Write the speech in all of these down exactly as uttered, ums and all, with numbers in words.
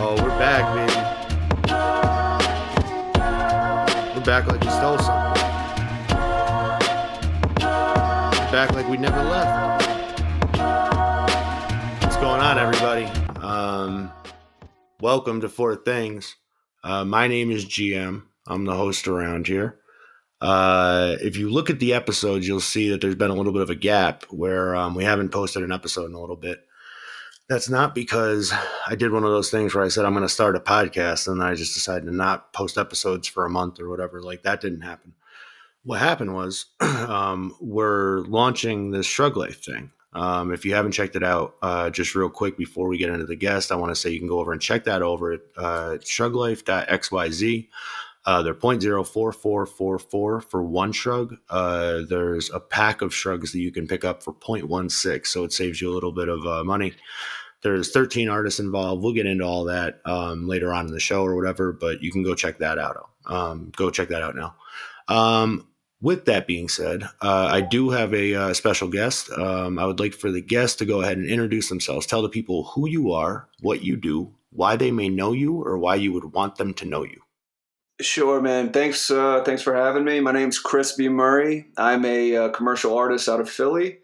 Oh, we're back, baby. We're back like we stole something. We're back like we never left. What's going on, everybody? Um, welcome to Four Things. Uh, my name is G M. I'm the host around here. Uh, if you look at the episodes, you'll see that there's been a little bit of a gap where um, we haven't posted an episode in a little bit. That's not because I did one of those things where I said I'm going to start a podcast and I just decided to not post episodes for a month or whatever. Like, that didn't happen. What happened was um, we're launching this Shrug Life thing. Um, if you haven't checked it out, uh, just real quick before we get into the guest, I want to say you can go over and check that over at uh, shrug life dot x y z. Uh, they're zero point zero four four four four for one shrug. Uh, there's a pack of shrugs that you can pick up for zero point one six, so it saves you a little bit of uh, money. There's thirteen artists involved. We'll get into all that um, later on in the show or whatever, but you can go check that out. Um, go check that out now. Um, with that being said, uh, I do have a uh, special guest. Um, I would like for the guest to go ahead and introduce themselves. Tell the people who you are, what you do, why they may know you, or why you would want them to know you. Sure, man. Thanks uh, thanks for having me. My name's Chris B. Murray. I'm a uh, commercial artist out of Philly.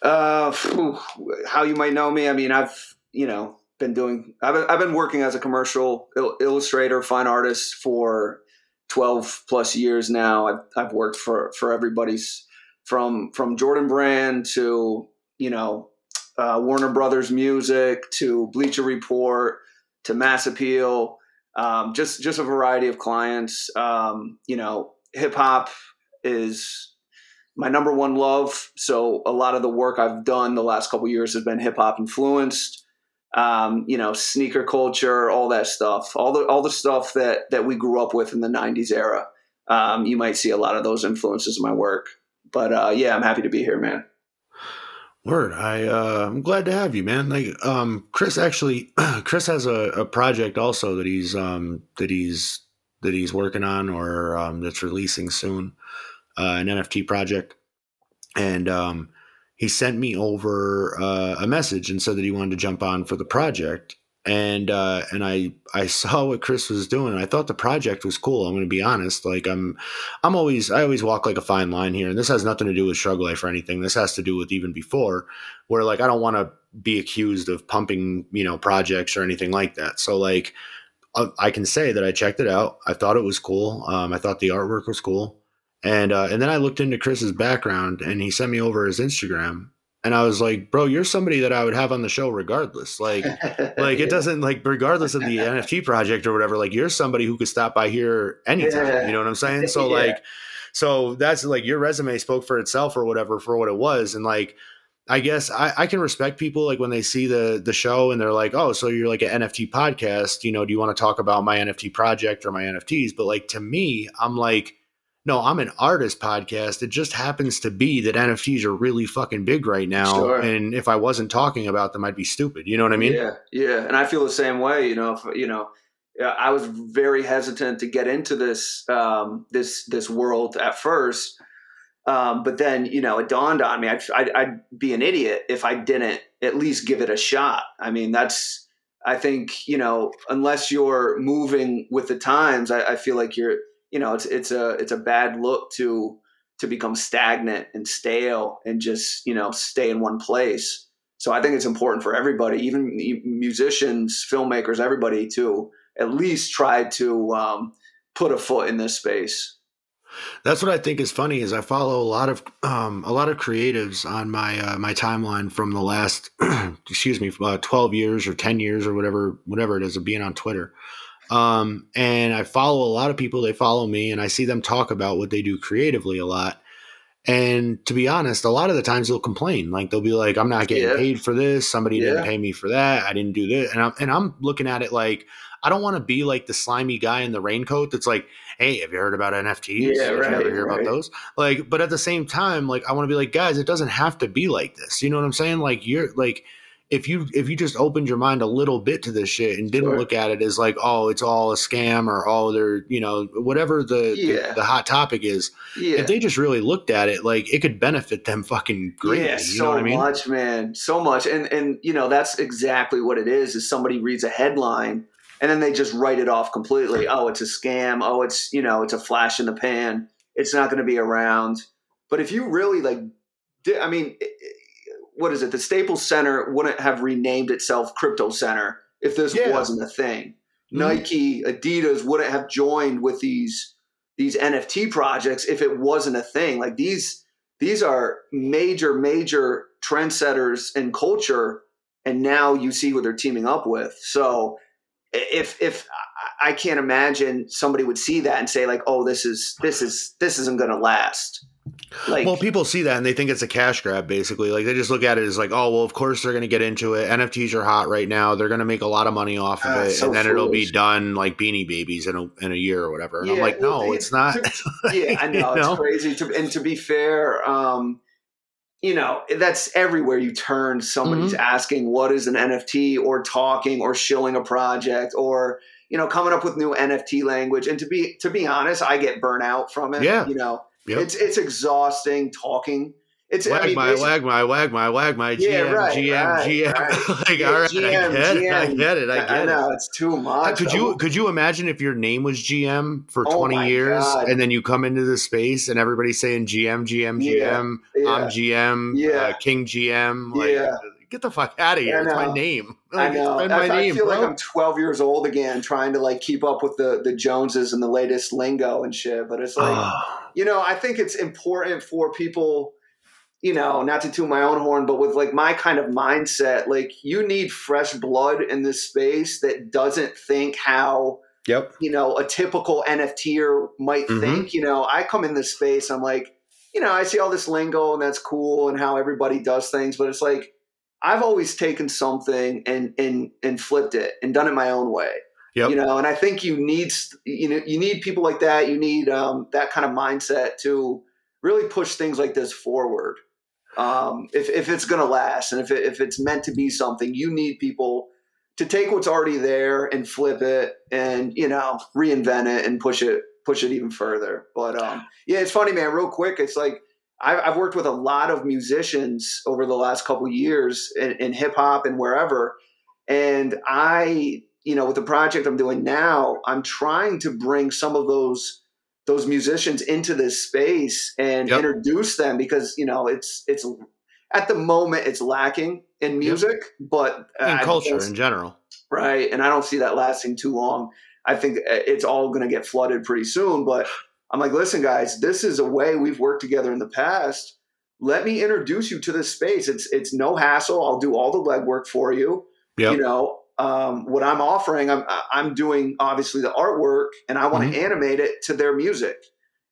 Uh, phew, how you might know me, I mean, I've, you know, been doing, I've, I've been working as a commercial il- illustrator, fine artist for twelve plus years now. I've, I've worked for, for everybody's, from, from Jordan Brand to, you know, uh, Warner Brothers Music to Bleacher Report to Mass Appeal. Um, just, just a variety of clients. Um, you know, hip hop is my number one love. So a lot of the work I've done the last couple of years has been hip hop influenced, um, you know, sneaker culture, all that stuff, all the, all the stuff that, that we grew up with in the nineties era. Um, you might see a lot of those influences in my work, but, uh, yeah, I'm happy to be here, man. Word. I, uh, I'm glad to have you, man. Like, um, Chris actually, Chris has a, a project also that he's, um, that he's, that he's working on or, um, that's releasing soon, uh, an N F T project. And, um, he sent me over, uh, a message and said that he wanted to jump on for the project. And, uh, and I, I saw what Chris was doing and I thought the project was cool. I'm going to be honest. Like I'm, I'm always, I always walk like a fine line here, and this has nothing to do with Shrug Life or anything. This has to do with even before, where like, I don't want to be accused of pumping, you know, projects or anything like that. So like, I, I can say that I checked it out. I thought it was cool. Um, I thought the artwork was cool. And, uh, and then I looked into Chris's background and he sent me over his Instagram. And I was like, bro, you're somebody that I would have on the show regardless. Like, like it doesn't like regardless of the N F T project or whatever, like you're somebody who could stop by here anytime. Yeah. You know what I'm saying? So yeah. like, so that's like your resume spoke for itself or whatever, for what it was. And like, I guess I, I can respect people like when they see the the show and they're like, oh, so you're like an N F T podcast, you know, do you want to talk about my N F T project or my N F Ts? But like, to me, I'm like, no, I'm an artist podcast. It just happens to be that N F Ts are really fucking big right now. Sure. And if I wasn't talking about them, I'd be stupid. You know what I mean? Yeah. Yeah. And I feel the same way, you know, if, you know, I was very hesitant to get into this, um, this, this world at first. Um, but then, you know, it dawned on me, I'd, I'd, I'd be an idiot if I didn't at least give it a shot. I mean, that's, I think, you know, unless you're moving with the times, I, I feel like you're, you know, it's it's a it's a bad look to to become stagnant and stale and just, you know, stay in one place. So I think it's important for everybody, even musicians, filmmakers, everybody to at least try to um, put a foot in this space. That's what I think is funny is I follow a lot of um, a lot of creatives on my uh, my timeline from the last, excuse me, uh, twelve years or ten years or whatever, whatever it is of being on Twitter. Um, and I follow a lot of people, they follow me and I see them talk about what they do creatively a lot. And to be honest, a lot of the times they'll complain, like they'll be like, I'm not getting yeah. paid for this. Somebody yeah. didn't pay me for that. I didn't do this. And I'm, and I'm looking at it like, I don't want to be like the slimy guy in the raincoat that's like, hey, have you heard about N F Ts? Yeah, right, you ever hear right. about those? Like, but at the same time, like, I want to be like, guys, it doesn't have to be like this. You know what I'm saying? Like you're like, if you if you just opened your mind a little bit to this shit and didn't sure. look at it as like, oh, it's all a scam or oh, they're, you know, whatever the, yeah. the, the hot topic is, yeah. if they just really looked at it, like it could benefit them fucking greatly. Yeah, so you know what I mean? much, man. So much. And, and, you know, that's exactly what it is, is somebody reads a headline and then they just write it off completely. Oh, it's a scam. Oh, it's, you know, it's a flash in the pan. It's not going to be around. But if you really like, I mean, what is it? The Staples Center wouldn't have renamed itself Crypto Center if this yeah. wasn't a thing. Mm-hmm. Nike, Adidas wouldn't have joined with these these N F T projects if it wasn't a thing. Like these these are major, major trendsetters in culture, and now you see what they're teaming up with. So if if I can't imagine somebody would see that and say like, oh, this is this is this isn't going to last. Like, well, people see that and they think it's a cash grab, basically. Like they just look at it as like, oh, well, of course they're going to get into it. N F Ts are hot right now. They're going to make a lot of money off of uh, it, so and then foolish. It'll be done like Beanie Babies in a in a year or whatever. And yeah, I'm like, no, well, they, it's not. Yeah, I know, you know it's crazy. To, and to be fair, um, you know, that's everywhere you turn. Somebody's mm-hmm. asking what is an N F T, or talking, or shilling a project, or you know, coming up with new N F T language. And to be to be honest, I get burnt out from it. Yeah, you know. Yep. It's it's exhausting talking. It's wag I mean, my wag my wag my wag my yeah, G M right, G M right, G M. Right. Like yeah, all right, G M, I get G M. it, I get it, I get I know, it. It's too much. Could you could you imagine if your name was G M for oh twenty years God. And then you come into this space and everybody's saying G M G M G M, yeah, I'm yeah, G M, yeah, uh, King G M, like, yeah. Get the fuck out of here! It's my name. Like, I know. My I, name, I feel bro. like I'm twelve years old again, trying to like keep up with the the Joneses and the latest lingo and shit. But it's like, uh, you know, I think it's important for people, you know, not to toot my own horn, but with like my kind of mindset, like you need fresh blood in this space that doesn't think how, yep, you know, a typical NFTer might mm-hmm. think. You know, I come in this space, I'm like, you know, I see all this lingo and that's cool and how everybody does things, but it's like, I've always taken something and and and flipped it and done it my own way, yep. you know. And I think you need you know you need people like that. You need um, that kind of mindset to really push things like this forward. Um, if if it's going to last and if it, if it's meant to be something, you need people to take what's already there and flip it and you know reinvent it and push it push it even further. But um, yeah, it's funny, man. Real quick, it's like. I've worked with a lot of musicians over the last couple of years in, in hip hop and wherever. And I, you know, with the project I'm doing now, I'm trying to bring some of those, those musicians into this space and yep. introduce them because, you know, it's, it's at the moment it's lacking in music, yep. but in culture in general. Right. And I don't see that lasting too long. I think it's all going to get flooded pretty soon, but I'm like, listen, guys, this is a way we've worked together in the past. Let me introduce you to this space. It's it's no hassle. I'll do all the legwork for you. Yep. You know, um, what I'm offering, I'm I'm doing obviously the artwork, and I want to mm-hmm. animate it to their music.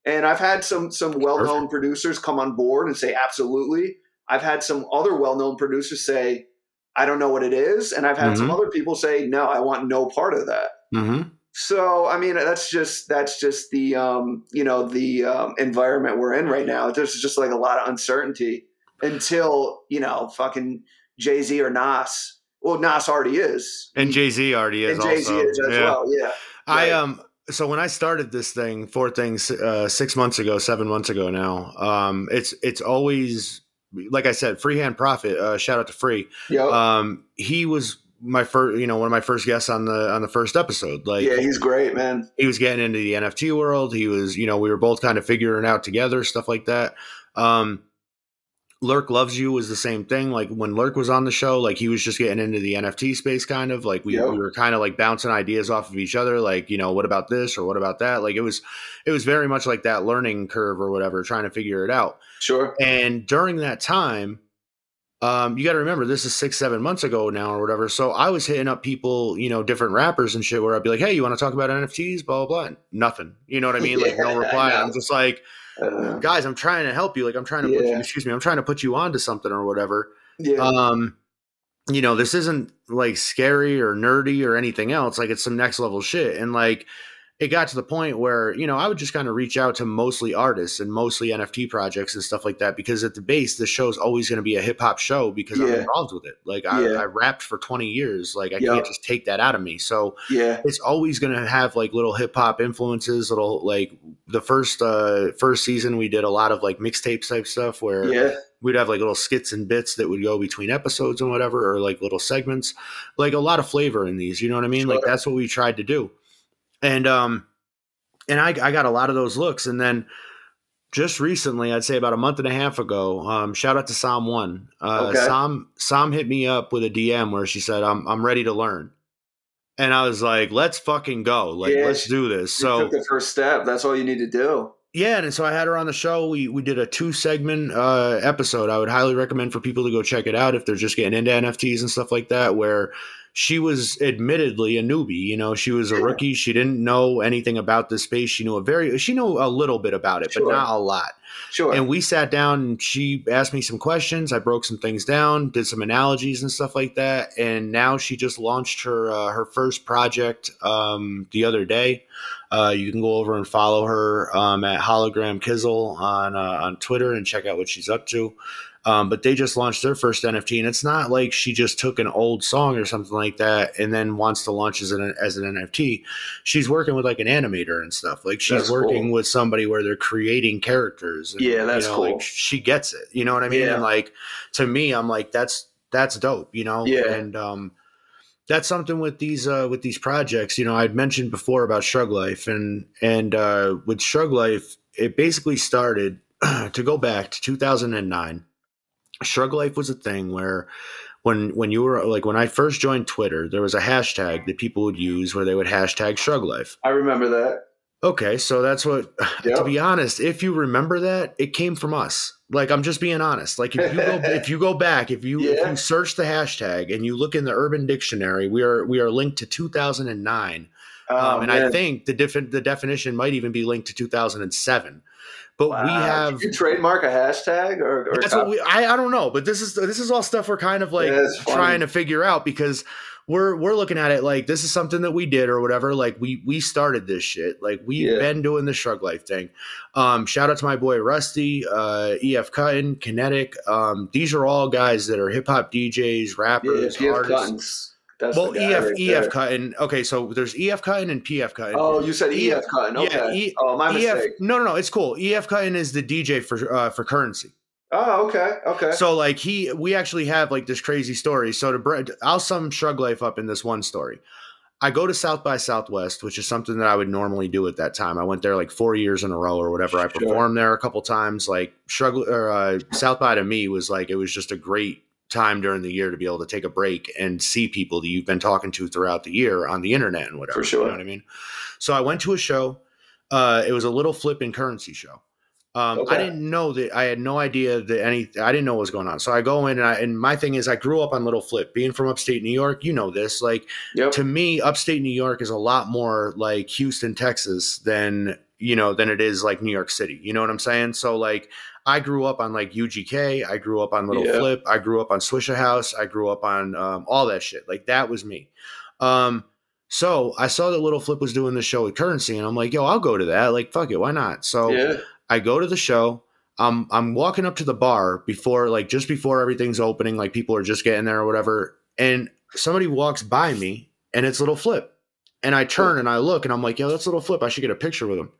And I've had some some well-known Perfect. producers come on board and say, absolutely. I've had some other well-known producers say, I don't know what it is. And I've had mm-hmm. some other people say, no, I want no part of that. Mm-hmm. So, I mean, that's just that's just the, um, you know, the um, environment we're in right now. There's just like a lot of uncertainty until, you know, fucking Jay-Z or Nas. Well, Nas already is. And Jay-Z already is. And Jay-Z also. is as yeah. well. Yeah. I um. So when I started this thing, Four Things, uh, six months ago, seven months ago now, um, it's it's always, like I said, Freehand Profit. Uh, shout out to Free. Yep. Um, he was. my first, you know, one of my first guests on the, on the first episode, like, yeah, he's great, man. He was getting into the N F T world. He was, you know, we were both kind of figuring out together, stuff like that. Um, Lurk Loves You was the same thing. Like when Lurk was on the show, like he was just getting into the N F T space, kind of like we, yep. we were kind of like bouncing ideas off of each other. Like, you know, what about this or what about that? Like it was, it was very much like that learning curve or whatever, trying to figure it out. Sure. And during that time, Um, you got to remember, this is six, seven months ago now or whatever. So I was hitting up people, you know, different rappers and shit where I'd be like, hey, you want to talk about N F Ts, blah, blah, blah. Nothing. You know what I mean? Like yeah, no reply. I'm just like, uh, guys, I'm trying to help you. Like I'm trying to, yeah. put you, excuse me, I'm trying to put you onto something or whatever. Yeah. Um, you know, this isn't like scary or nerdy or anything else. Like it's some next level shit. And like, it got to the point where, you know, I would just kind of reach out to mostly artists and mostly N F T projects and stuff like that, because at the base, the show's always going to be a hip hop show because yeah. I'm involved with it. Like I, yeah. I rapped for twenty years. Like I yep. can't just take that out of me. So yeah. it's always going to have like little hip hop influences. Little like the first, uh, first season we did a lot of like mixtape type stuff where yeah. we'd have like little skits and bits that would go between episodes and whatever, or like little segments, like a lot of flavor in these, you know what I mean? Sure. Like that's what we tried to do. And, um, and I, I got a lot of those looks. And then just recently, I'd say about a month and a half ago, um, shout out to Psalm One, uh, okay. Psalm, Psalm hit me up with a D M where she said, I'm, I'm ready to learn. And I was like, let's fucking go. Like, yeah, let's do this. So took the first step, that's all you need to do. Yeah. And so I had her on the show. We, we did a two segment, uh, episode. I would highly recommend for people to go check it out if they're just getting into N F Ts and stuff like that, where she was admittedly a newbie, you know, she was a rookie. She didn't know anything about this space. She knew a very, she knew a little bit about it, sure. but not a lot. Sure. And we sat down and she asked me some questions. I broke some things down, did some analogies and stuff like that. And now she just launched her, uh, her first project, um, the other day. Uh, you can go over and follow her, um, at Hologram Kizzle on, uh, on Twitter and check out what she's up to. Um, but they just launched their first N F T, and it's not like she just took an old song or something like that and then wants to launch as an, as an N F T. She's working with like an animator and stuff. Like she's that's working cool. with somebody where they're creating characters. And, yeah, that's you know, cool. Like she gets it. You know what I mean? Yeah. And like to me, I'm like, that's that's dope. You know? Yeah. And um, that's something with these uh, with these projects. You know, I'd mentioned before about Shrug Life, and and uh, with Shrug Life, it basically started to go back to two thousand nine. Shrug Life was a thing where when when you were like when I first joined Twitter, there was a hashtag that people would use where they would hashtag Shrug Life. I remember that. Okay, so that's what yep. to be honest, if you remember that, it came from us. Like I'm just being honest. Like if you go if you go back, if you, yeah. if you search the hashtag and you look in the Urban Dictionary, we are we are linked to two thousand nine. Oh, um, and man. I think the different the definition might even be linked to two thousand seven. But wow. we have Did you trademark a hashtag or, or that's what we, I, I don't know, but this is this is all stuff we're kind of like yeah, trying to figure out because we're we're looking at it like this is something that we did or whatever. Like we we started this shit. Like we've yeah. been doing the Shrug Life thing. Um, shout out to my boy Rusty, uh, E F Cotton, Kinetic. Um, these are all guys that are hip hop D Js, rappers, yeah, artists. That's well, E F right E F Cotton. Okay, so there's E F Cotton and P F Cotton. Oh, you said E F Cotton. Okay. Yeah, e, oh, my E F, mistake. No, no, no. It's cool. E F Cotton is the D J for uh, for Currency. Oh, okay, okay. So like he, we actually have like this crazy story. So to I'll sum Shrug Life up in this one story. I go to South by Southwest, which is something that I would normally do at that time. I went there like four years in a row or whatever. I performed sure. there a couple times. Like Shrug or uh, South by to me was like it was just a great time during the year to be able to take a break and see people that you've been talking to throughout the year on the internet and whatever. For sure. You know what I mean? So I went to a show. Uh, it was a Little Flip and Currency show. Um, okay. I didn't know that I had no idea that any, I didn't know what was going on. So I go in and I, and my thing is I grew up on Little Flip being from upstate New York. You know this, like yep. to me, upstate New York is a lot more like Houston, Texas than, you know, than it is like New York City. You know what I'm saying? So like, I grew up on like U G K. I grew up on Little yeah. Flip. I grew up on Swisher House. I grew up on um, all that shit. Like that was me. Um, so I saw that Little Flip was doing the show with Currency, and I'm like, yo, I'll go to that. Like, fuck it, why not? So yeah. I go to the show. I'm I'm walking up to the bar before, like, just before everything's opening. Like people are just getting there or whatever. And somebody walks by me, and it's Little Flip. And I turn and I look, and I'm like, yo, that's Little Flip. I should get a picture with him.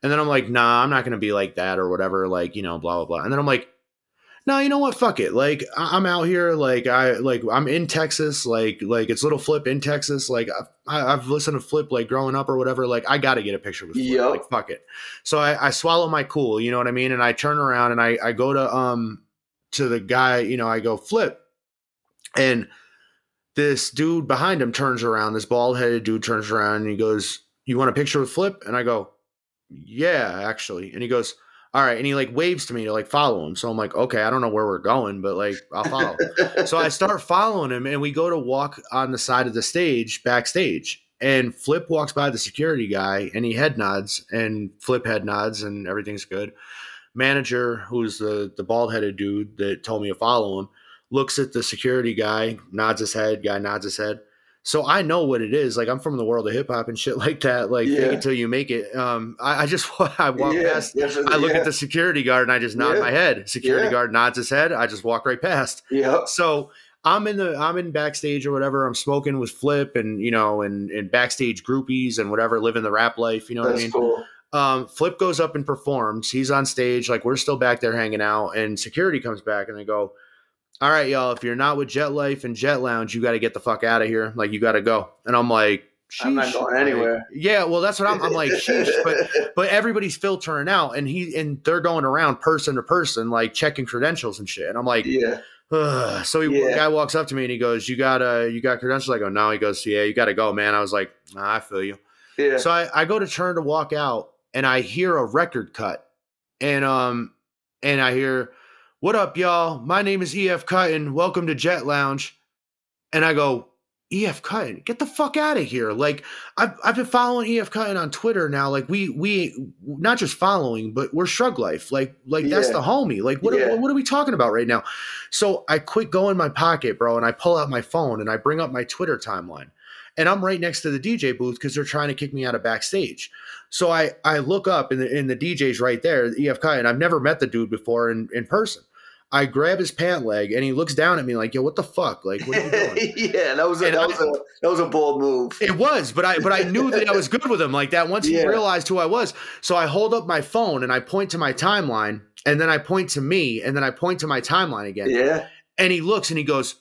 And then I'm like, nah, I'm not going to be like that or whatever, like, you know, blah, blah, blah. And then I'm like, no, nah, you know what? Fuck it. Like, I- I'm out here. Like, I, like, I'm in Texas. Like, like it's Little Flip in Texas. Like, I- I've listened to Flip, like, growing up or whatever. Like, I got to get a picture with Flip. Yep. Like, fuck it. So I-, I swallow my cool, you know what I mean? And I turn around and I, I go to, um, to the guy, you know, I go, Flip. And this dude behind him turns around. This bald-headed dude turns around and he goes, you want a picture with Flip? And I go, yeah, actually. And he goes, all right. And he like waves to me to like follow him. So I'm like, okay, I don't know where we're going, but like I'll follow. So I start following him and we go to walk on the side of the stage backstage, and Flip walks by the security guy and he head nods, and Flip head nods, and everything's good. Manager, who's the, the bald headed dude that told me to follow him, looks at the security guy, nods his head, guy nods his head. So I know what it is. Like, I'm from the world of hip hop and shit like that. Like, yeah. fake it till you make it. Um, I, I just I walk yeah. past. Yes, I look yeah. at the security guard and I just nod yeah. my head. Security yeah. guard nods his head. I just walk right past. Yeah. So I'm in the I'm in backstage or whatever. I'm smoking with Flip and you know and and backstage groupies and whatever, living the rap life. You know That's what I mean? Cool. Um, Flip goes up and performs. He's on stage. Like, we're still back there hanging out. And security comes back and they go, all right, y'all, if you're not with Jet Life and Jet Lounge, you got to get the fuck out of here. Like, you got to go. And I'm like, sheesh. I'm not going anywhere. Yeah, well, that's what I'm, I'm like, sheesh. But, but everybody's filtering out, and he and they're going around person to person, like, checking credentials and shit. And I'm like, yeah. Ugh. So he, yeah. the guy walks up to me and he goes, you got uh, you got credentials? I go, no. He goes, yeah, you got to go, man. I was like, nah, I feel you. Yeah. So I, I go to turn to walk out, and I hear a record cut. And um, and I hear... What up, y'all? My name is E F Cotton. Welcome to Jet Lounge. And I go, E F Cotton, get the fuck out of here. Like, I've, I've been following E F Cotton on Twitter now. Like, we, we not just following, but we're Shrug Life. Like, like yeah. that's the homie. Like, what, yeah. what, what are we talking about right now? So I quick go in my pocket, bro, and I pull out my phone and I bring up my Twitter timeline. And I'm right next to the D J booth because they're trying to kick me out of backstage. So I, I look up, and the, and the D J's right there, the E F Cotton. I've never met the dude before in, in person. I grab his pant leg, and he looks down at me like, "Yo, what the fuck? Like, what are you doing?" yeah, that was a, that I, was a that was a bold move. It was, but I but I knew that I was good with him like that once yeah. he realized who I was. So I hold up my phone and I point to my timeline, and then I point to me, and then I point to my timeline again. Yeah, and he looks and he goes,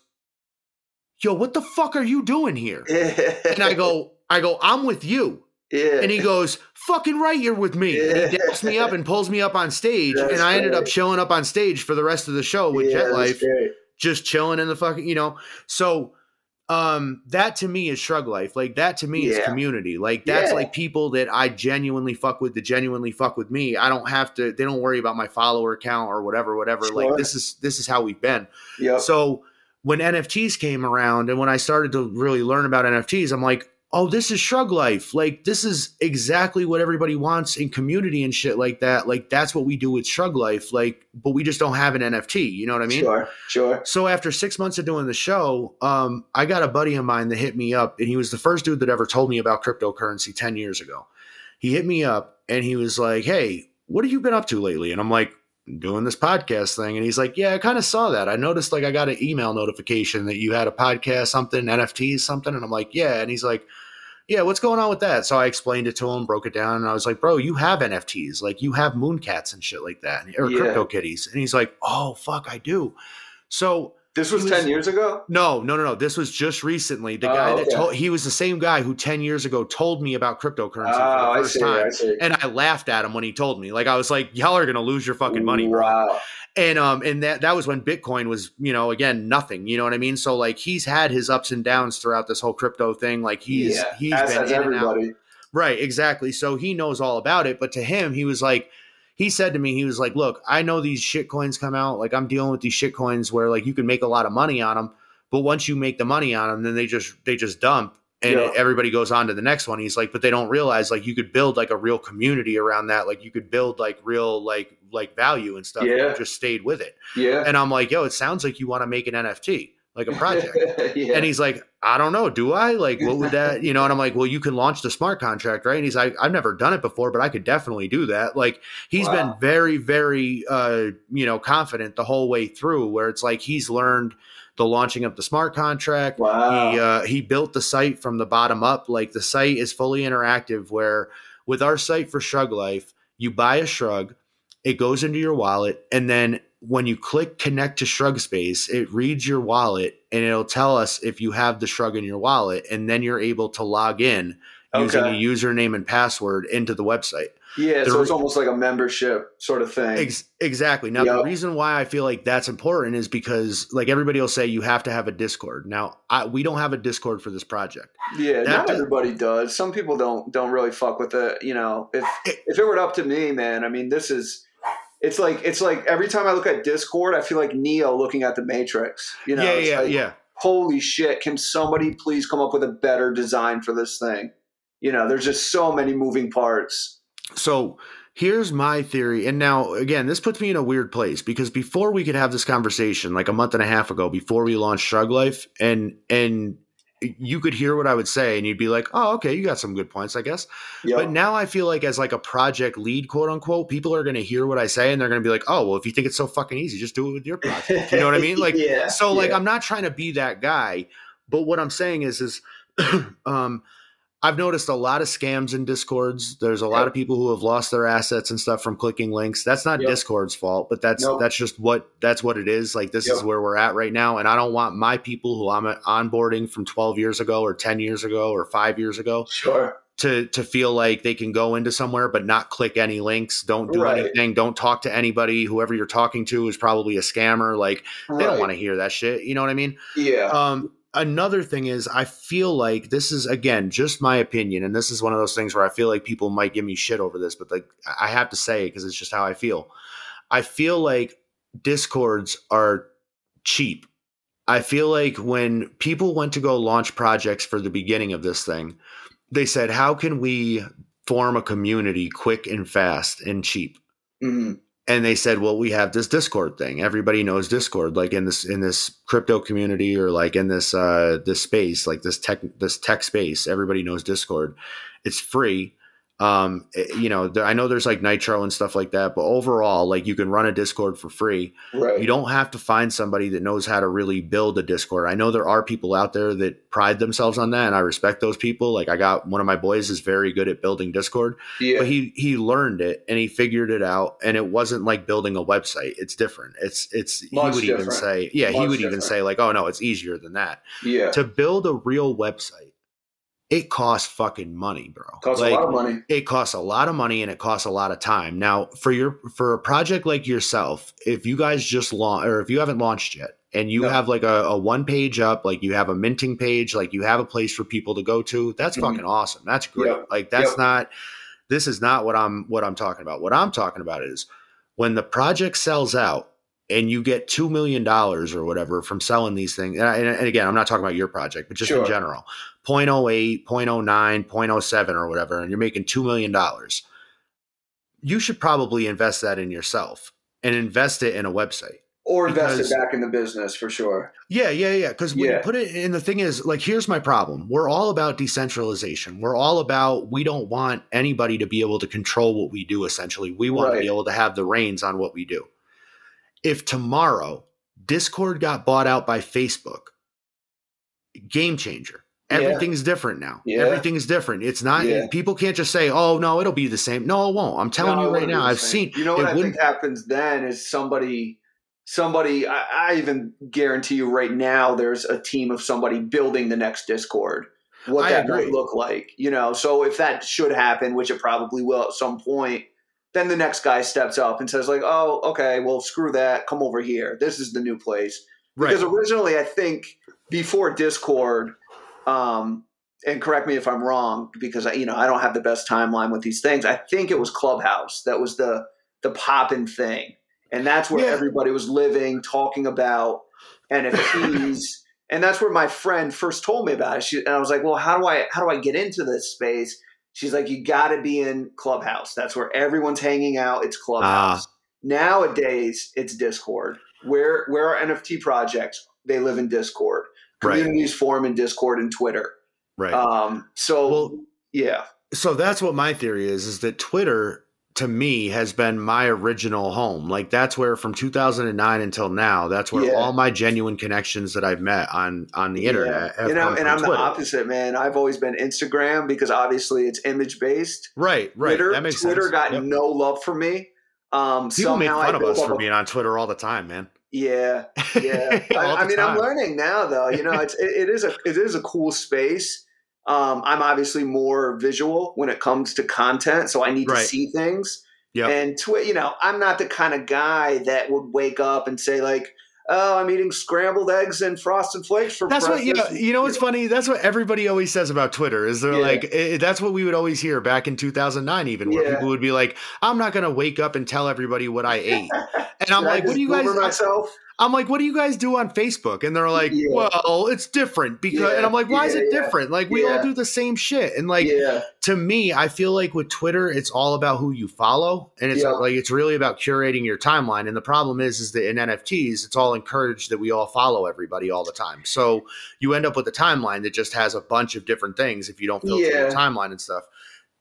"Yo, what the fuck are you doing here?" Yeah. And I go, I go, "I'm with you." Yeah. And he goes, fucking right, you're with me. Yeah. And he daps me up and pulls me up on stage. That's and I great. ended up showing up on stage for the rest of the show with yeah, Jet Life, great. just chilling in the fucking, you know. So um, that to me is Shrug Life. Like, that to me yeah. is community. Like, that's yeah. like people that I genuinely fuck with, that genuinely fuck with me. I don't have to, they don't worry about my follower count or whatever, whatever. Sure. Like, this is, this is how we've been. Yep. So when N F Ts came around and when I started to really learn about N F Ts, I'm like, oh, this is Shrug Life. Like, this is exactly what everybody wants in community and shit like that. Like, that's what we do with Shrug Life. Like, but we just don't have an N F T. You know what I mean? Sure, sure. So after six months of doing the show, um, I got a buddy of mine that hit me up, and he was the first dude that ever told me about cryptocurrency ten years ago. He hit me up and he was like, hey, what have you been up to lately? And I'm like, doing this podcast thing. And he's like, yeah, I kind of saw that. I noticed, like, I got an email notification that you had a podcast, something, N F Ts, something. And I'm like, yeah. And he's like, yeah, what's going on with that? So I explained it to him, broke it down. And I was like, bro, you have N F Ts. Like, you have mooncats and shit like that, or yeah. crypto kitties. And he's like, oh, fuck, I do. So this was, was ten years ago? No, no, no, no. This was just recently. The oh, guy okay. that told, he was the same guy who ten years ago told me about cryptocurrency oh, for the first I see, time. I see. And I laughed at him when he told me. Like, I was like, y'all are going to lose your fucking money, bro. Wow. And, um, and that, that was when Bitcoin was, you know, again, nothing, you know what I mean? So, like, he's had his ups and downs throughout this whole crypto thing. Like, he's, yeah, he's as been has in everybody. And out. Right. Exactly. So he knows all about it. But to him, he was like, he said to me, he was like, look, I know these shit coins come out. Like, I'm dealing with these shit coins where, like, you can make a lot of money on them. But once you make the money on them, then they just they just dump and yeah. everybody goes on to the next one. He's like, but they don't realize, like, you could build, like, a real community around that. Like, you could build, like, real, like, like value and stuff. Yeah. And just stayed with it. Yeah. And I'm like, yo, it sounds like you want to make an N F T, like a project. yeah. And he's like, I don't know. Do I? Like, what would that, you know? And I'm like, well, you can launch the smart contract, right? And he's like, I've never done it before, but I could definitely do that. Like, he's wow. been very, very, uh, you know, confident the whole way through, where it's like, he's learned the launching of the smart contract. Wow. He, uh, he built the site from the bottom up. Like, the site is fully interactive, where with our site for Shrug Life, you buy a shrug, it goes into your wallet, and then when you click connect to Shrug Space, it reads your wallet and it'll tell us if you have the shrug in your wallet, and then you're able to log in okay. using a username and password into the website. Yeah, the so it's re- almost like a membership sort of thing. Ex- exactly. Now, yep. the reason why I feel like that's important is because, like, everybody will say you have to have a Discord. Now, I, we don't have a Discord for this project. Yeah, that not does, everybody does. Some people don't don't really fuck with it. You know, if it, if it were up to me, man, I mean, this is. It's like it's like every time I look at Discord, I feel like Neo looking at the Matrix. You know, yeah, it's yeah, like, yeah. Holy shit! Can somebody please come up with a better design for this thing? You know, there's just so many moving parts. So here's my theory, and now again, this puts me in a weird place because before we could have this conversation, like a month and a half ago, before we launched Shrug Life, and and you could hear what I would say and you'd be like, oh, okay, you got some good points, I guess. Yep. But now I feel like as like a project lead, quote unquote, people are going to hear what I say and they're going to be like, oh, well, if you think it's so fucking easy, just do it with your project. You know what I mean? Like, yeah, so yeah. like, I'm not trying to be that guy, but what I'm saying is, is, um, I've noticed a lot of scams in Discords. There's a lot yep. of people who have lost their assets and stuff from clicking links. That's not yep. Discord's fault, but that's nope. that's just what that's what it is. Like, this yep. is where we're at right now, and I don't want my people who I'm onboarding from twelve years ago or ten years ago or five years ago sure. to to feel like they can go into somewhere but not click any links, don't do right. anything, don't talk to anybody. Whoever you're talking to is probably a scammer. Like, right. they don't want to hear that shit. You know what I mean? Yeah. Um, Another thing is, I feel like this is, again, just my opinion. And this is one of those things where I feel like people might give me shit over this, but like, I have to say it because it's just how I feel. I feel like Discords are cheap. I feel like when people went to go launch projects for the beginning of this thing, they said, how can we form a community quick and fast and cheap? Mm-hmm. And they said, well, we have this Discord thing. Everybody knows Discord, like in this in this crypto community or like in this uh, this space, like this tech this tech space. Everybody knows Discord. It's free. Um, it, you know, th- I know there's like Nitro and stuff like that, but overall, like you can run a Discord for free. Right. You don't have to find somebody that knows how to really build a Discord. I know there are people out there that pride themselves on that, and I respect those people. Like, I got one of my boys is very good at building Discord, yeah. but he, he learned it and he figured it out, and it wasn't like building a website. It's different. It's, it's, he would different. even say, yeah, Much he would different. even say like, oh no, it's easier than that. Yeah. To build a real website, it costs fucking money, bro. It costs like, a lot of money. It costs a lot of money, and it costs a lot of time. Now, for your for a project like yourself, if you guys just launch, or if you haven't launched yet, and you no. have like a, a one page up, like you have a minting page, like you have a place for people to go to, that's mm-hmm. fucking awesome. That's great. Yep. Like that's yep. not. This is not what I'm what I'm talking about. What I'm talking about is when the project sells out and you get two million dollars or whatever from selling these things. And, I, and again, I'm not talking about your project, but just sure. in general, zero point zero eight, zero point zero nine, zero point zero seven or whatever, and you're making two million dollars. You should probably invest that in yourself and invest it in a website. Or invest because, it back in the business for sure. Yeah, yeah, yeah. Because when yeah. you put it in, the thing is, like, here's my problem. We're all about decentralization. We're all about, we don't want anybody to be able to control what we do, essentially. We want right. to be able to have the reins on what we do. If tomorrow Discord got bought out by Facebook, game changer. Everything's yeah. different now. Yeah. Everything's different. It's not yeah. – people can't just say, oh, no, it'll be the same. No, it won't. I'm telling no, you right now. I've same. seen – You know what I think happens then is somebody – somebody – I even guarantee you right now there's a team of somebody building the next Discord, what I that agree. might look like. You know, so if that should happen, which it probably will at some point, then the next guy steps up and says like, oh, okay, well, screw that. Come over here. This is the new place. Right. Because originally I think before Discord, um, and correct me if I'm wrong, because I, you know, I don't have the best timeline with these things. I think it was Clubhouse. That was the, the poppin' thing. And that's where yeah. everybody was living, talking about N F Ts. And that's where my friend first told me about it. She, and I was like, well, how do I, how do I get into this space? She's like, you got to be in Clubhouse. That's where everyone's hanging out. It's Clubhouse. Ah. Nowadays, it's Discord. Where where are N F T projects? They live in Discord. Communities right. form in Discord and Twitter. Right. Um, so, well, yeah. So that's what my theory is, is that Twitter, to me, has been my original home. Like, that's where from two thousand nine until now, that's where yeah. all my genuine connections that I've met on, on the internet yeah. have and I'm, and I'm the opposite, man. I've always been Instagram because obviously it's image-based. Right, right. Twitter, that makes Twitter sense. got yep. no love for me. Um, People make fun of us for being on Twitter all the time, man. Yeah, yeah. I, I mean, time. I'm learning now, though. You know, it's, it, it, is a, it is a cool space. Um, I'm obviously more visual when it comes to content, so I need right. to see things. Yep. And, twi- you know, I'm not the kind of guy that would wake up and say, like, oh, I'm eating scrambled eggs and frosted flakes for that's breakfast. That's what, you know, you know what's funny? That's what everybody always says about Twitter is they're yeah. like, it, that's what we would always hear back in two thousand nine even, where yeah. people would be like, I'm not going to wake up and tell everybody what I ate. And I'm like, what do you guys – I'm like, what do you guys do on Facebook? And they're like, yeah. well, it's different because, yeah. and I'm like, why yeah, is it different? Like we yeah. all do the same shit. And like, yeah. to me, I feel like with Twitter, it's all about who you follow. And it's yeah. like, it's really about curating your timeline. And the problem is, is that in N F Ts, it's all encouraged that we all follow everybody all the time. So you end up with a timeline that just has a bunch of different things. If you don't filter yeah. your timeline and stuff,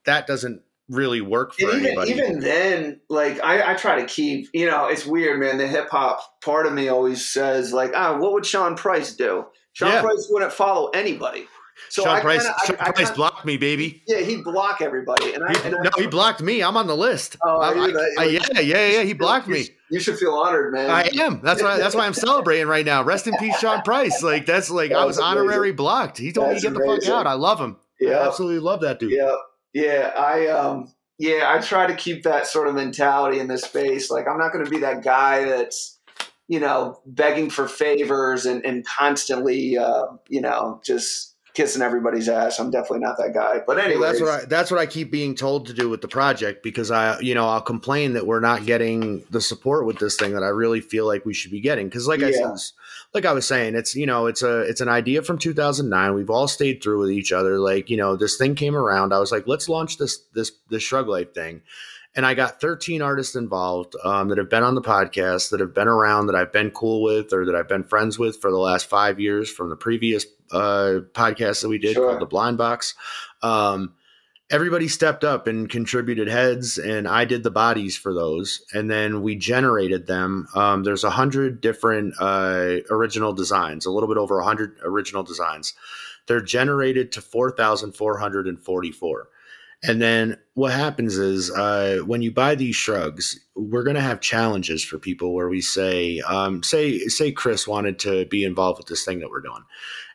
that doesn't really work for even, anybody. Even then, like I, I try to keep, you know, it's weird, man. The hip hop part of me always says, like, ah, what would Sean Price do? Sean yeah. Price wouldn't follow anybody. So Sean I Price, kinda, Sean I, Price I kinda, blocked me, baby. Yeah, he blocked everybody. And I, he, and I, no, he blocked me. I'm on the list. Oh, I, I, I, yeah, yeah, yeah. He blocked me. You should feel honored, man. I am. That's why. That's why I'm celebrating right now. Rest in peace, Sean Price. Like that's like that I was, was honorary blocked. He told that's me to get amazing. the fuck out. I love him. Yeah, I absolutely love that dude. Yeah. Yeah, I um, yeah, I try to keep that sort of mentality in this space. Like, I'm not going to be that guy that's, you know, begging for favors and, and constantly, uh, you know, just kissing everybody's ass. I'm definitely not that guy. But anyway, well, that's what I, that's what I keep being told to do with the project because I, you know, I'll complain that we're not getting the support with this thing that I really feel like we should be getting. Because, like yeah. I said, like I was saying, it's, you know, it's a, it's an idea from two thousand nine. We've all stayed through with each other. Like, you know, this thing came around. I was like, let's launch this, this, this Shrug Life thing. And I got thirteen artists involved um, that have been on the podcast, that have been around, that I've been cool with, or that I've been friends with for the last five years from the previous uh, podcast that we did sure. called The Blind Box. Um, everybody stepped up and contributed heads, and I did the bodies for those. And then we generated them. Um, there's a hundred different uh, original designs, a little bit over a hundred original designs. They're generated to four thousand four hundred forty-four. And then what happens is uh, when you buy these shrugs, we're going to have challenges for people where we say, um, say, say Chris wanted to be involved with this thing that we're doing.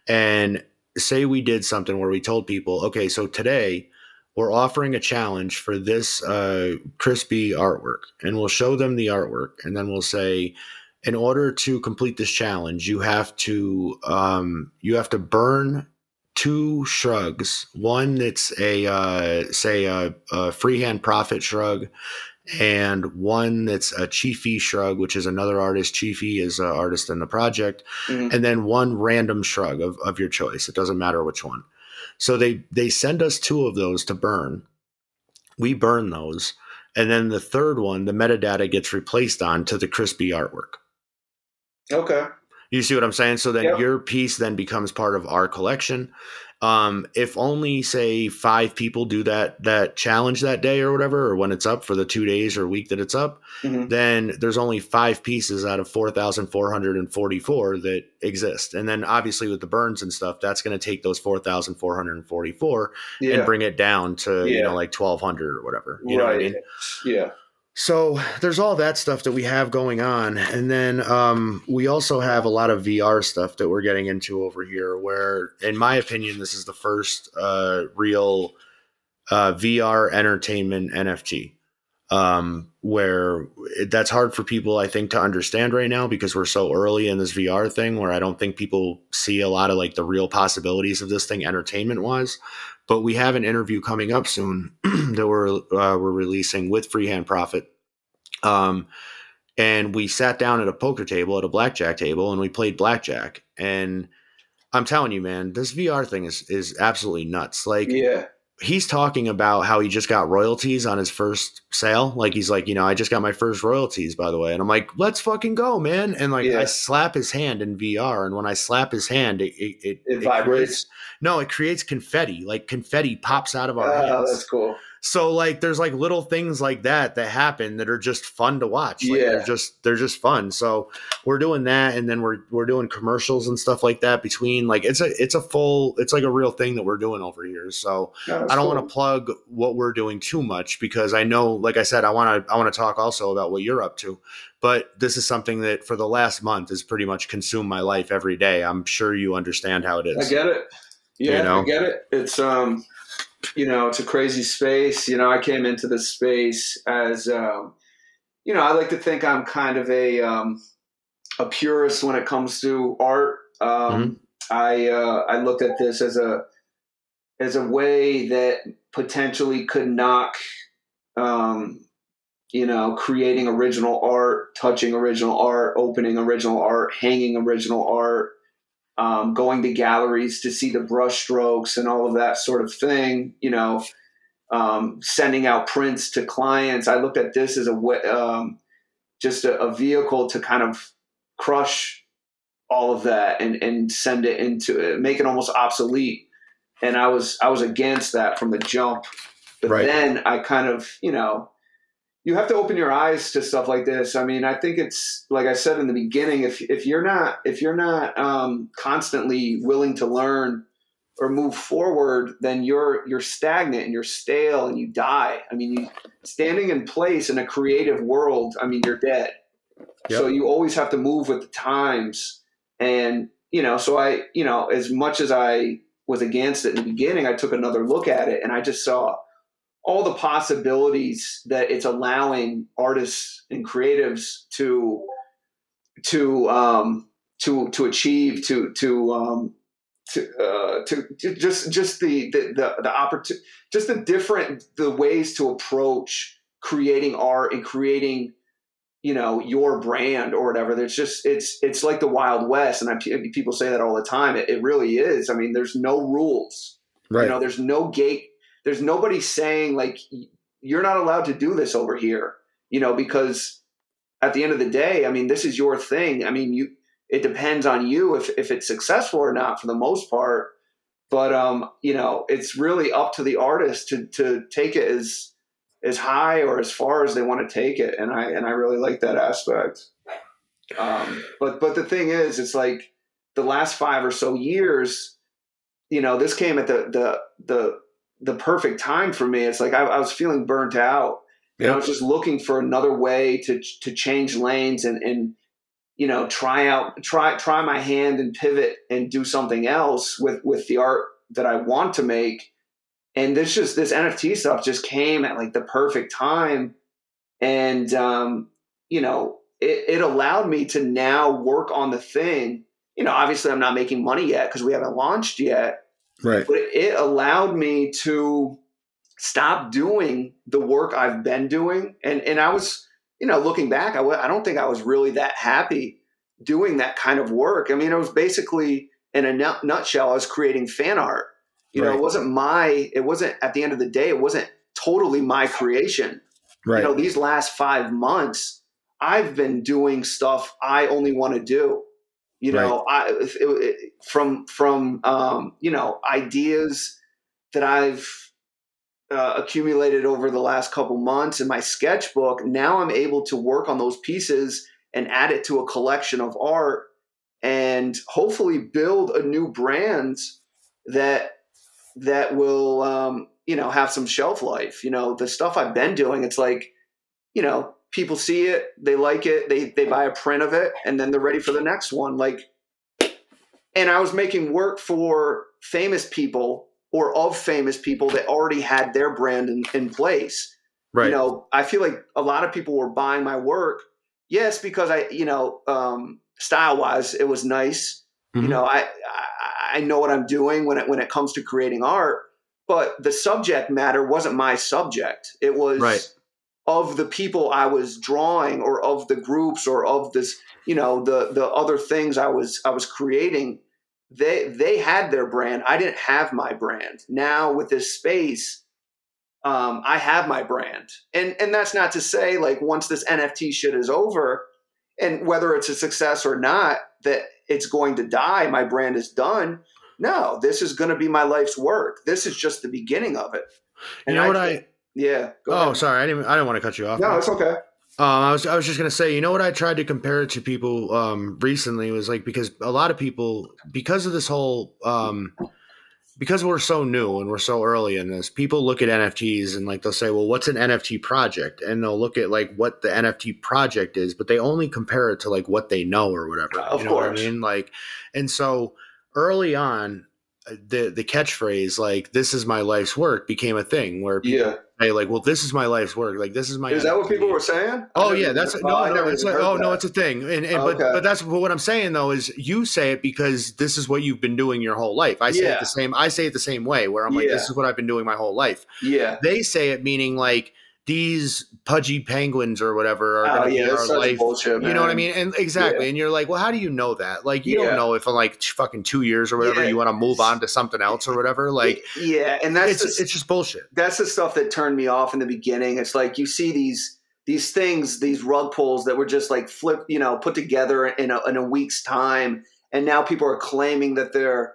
And say we did something where we told people, okay, so today we're offering a challenge for this uh, Chris B artwork, and we'll show them the artwork. And then we'll say, in order to complete this challenge, you have to, um, you have to burn two shrugs, one that's a uh, say a, a Freehand Profit shrug, and one that's a Chiefy shrug, which is another artist. Chiefy is an artist in the project, mm-hmm. and then one random shrug of, of your choice. It doesn't matter which one. So they they send us two of those to burn. We burn those, and then the third one, the metadata gets replaced on to the crispy artwork. Okay. You see what I'm saying? So then yep. your piece then becomes part of our collection. Um, if only, say, five people do that that challenge that day or whatever, or when it's up for the two days or week that it's up, mm-hmm. then there's only five pieces out of four thousand four hundred forty-four that exist. And then obviously with the burns and stuff, that's going to take those four thousand four hundred forty-four yeah. and bring it down to yeah. you know like twelve hundred or whatever. You right. know what I mean? Yeah. So there's all that stuff that we have going on. And then um, we also have a lot of V R stuff that we're getting into over here where, in my opinion, this is the first uh, real uh, V R entertainment N F T um, where it, that's hard for people, I think, to understand right now because we're so early in this V R thing where I don't think people see a lot of like the real possibilities of this thing entertainment wise. But we have an interview coming up soon that we're uh, we're releasing with Freehand Profit. Um, and we sat down at a poker table, at a blackjack table, and we played blackjack. And I'm telling you, man, this V R thing is is absolutely nuts. Like, yeah. he's talking about how he just got royalties on his first sale. Like, he's like, you know, I just got my first royalties, by the way. And I'm like, let's fucking go, man. And like, yeah. I slap his hand in V R. And when I slap his hand, it, it, it vibrates. It creates, no, it creates confetti. Like confetti pops out of our uh, hands. That's cool. So like, there's like little things like that that happen that are just fun to watch. Like, yeah. They're just, they're just fun. So we're doing that. And then we're, we're doing commercials and stuff like that between like, it's a, it's a full, it's like a real thing that we're doing over here. So no, I don't cool. want to plug what we're doing too much because I know, like I said, I want to, I want to talk also about what you're up to, but this is something that for the last month has pretty much consumed my life every day. I'm sure you understand how it is. I get it. Yeah, you know? I get it. It's, um, you know, it's a crazy space. You know, I came into this space as, um, you know, I like to think I'm kind of a um, a purist when it comes to art. Um, mm-hmm. I uh, I looked at this as a as a way that potentially could knock um, you know, creating original art, touching original art, opening original art, hanging original art, um, going to galleries to see the brush strokes and all of that sort of thing, you know, um, sending out prints to clients. I looked at this as a way, um, just a, a vehicle to kind of crush all of that and, and send it into it, make it almost obsolete. And I was, I was against that from the jump, but right. then I kind of, you know, you have to open your eyes to stuff like this. I mean, I think it's like I said in the beginning, if if you're not if you're not um, constantly willing to learn or move forward, then you're you're stagnant and you're stale and you die. I mean, you, standing in place in a creative world, I mean, you're dead. Yep. So you always have to move with the times. And, you know, so I, you know, as much as I was against it in the beginning, I took another look at it and I just saw all the possibilities that it's allowing artists and creatives to, to, um, to, to achieve, to, to, um, to, uh, to, to just, just the, the, the, the opportunity, just the different, the ways to approach creating art and creating, you know, your brand or whatever. There's just, it's, it's like the Wild West. And I, people say that all the time. It, it really is. I mean, there's no rules, right. You know, there's no gate. There's nobody saying like, you're not allowed to do this over here, you know, because at the end of the day, I mean, this is your thing. I mean, you, it depends on you if, if it's successful or not for the most part, but, um, you know, it's really up to the artist to, to take it as, as high or as far as they want to take it. And I, and I really like that aspect. Um, but, but the thing is, it's like the last five or so years, you know, this came at the, the, the, the perfect time for me. It's like, I, I was feeling burnt out and yeah. I was just looking for another way to, to change lanes and, and, you know, try out, try, try my hand and pivot and do something else with, with the art that I want to make. And this just, this N F T stuff just came at like the perfect time. And, um, you know, it, it allowed me to now work on the thing. You know, obviously I'm not making money yet because we haven't launched yet. Right. But it allowed me to stop doing the work I've been doing. And and I was, you know, looking back, I, w- I don't think I was really that happy doing that kind of work. I mean, it was basically, in a nut- nutshell, I was creating fan art. You right. know, it wasn't my, it wasn't, at the end of the day, it wasn't totally my creation. Right. You know, these last five months, I've been doing stuff I only want to do. You know, right. I, it, it, from, from um, you know, ideas that I've uh, accumulated over the last couple months in my sketchbook, now I'm able to work on those pieces and add it to a collection of art and hopefully build a new brand that that will, um, you know, have some shelf life. You know, the stuff I've been doing, it's like, you know, people see it, they like it, they they buy a print of it, and then they're ready for the next one. Like, and I was making work for famous people or of famous people that already had their brand in, in place. Right. You know, I feel like a lot of people were buying my work. Yes, because I, you know, um, style wise, it was nice. Mm-hmm. You know, I, I I know what I'm doing when it when it comes to creating art, but the subject matter wasn't my subject. It was right. of the people I was drawing or of the groups or of this, you know, the, the other things I was, I was creating, they, they had their brand. I didn't have my brand. Now with this space, um, I have my brand. And, and that's not to say like, once this N F T shit is over and whether it's a success or not, that it's going to die. My brand is done. No, this is going to be my life's work. This is just the beginning of it. And you know what I, I- Yeah. Go oh, ahead. sorry. I didn't. I didn't want to cut you off. No, it's okay. Um, I was. I was just gonna say. You know what I tried to compare it to people um, recently was like because a lot of people because of this whole um, because we're so new and we're so early in this. People look at N F Ts and like they'll say, well, what's an N F T project? And they'll look at like what the N F T project is, but they only compare it to like what they know or whatever. Of you know course. What I mean, like, and so early on, the the catchphrase like "this is my life's work" became a thing where people yeah. say like, well, this is my life's work, like this is my is N F T. That what people were saying? Oh yeah, that's no, oh, no, it's like, oh that. no, it's a thing. And, and okay. but but that's but what I'm saying though is you say it because this is what you've been doing your whole life. I say yeah. it the same. I say it the same way where I'm like, yeah. this is what I've been doing my whole life. Yeah, they say it meaning like these pudgy penguins or whatever are oh, going to yeah, be our life. Bullshit, you know what I mean? And exactly. Yeah. And you're like, well, how do you know that? Like, you yeah. don't know if in like fucking two years or whatever, yeah. you want to move on to something else or whatever. Like, yeah. And that's, it's, the, it's just bullshit. That's the stuff that turned me off in the beginning. It's like, you see these, these things, these rug pulls that were just like flipped, you know, put together in a, in a week's time. And now people are claiming that they're,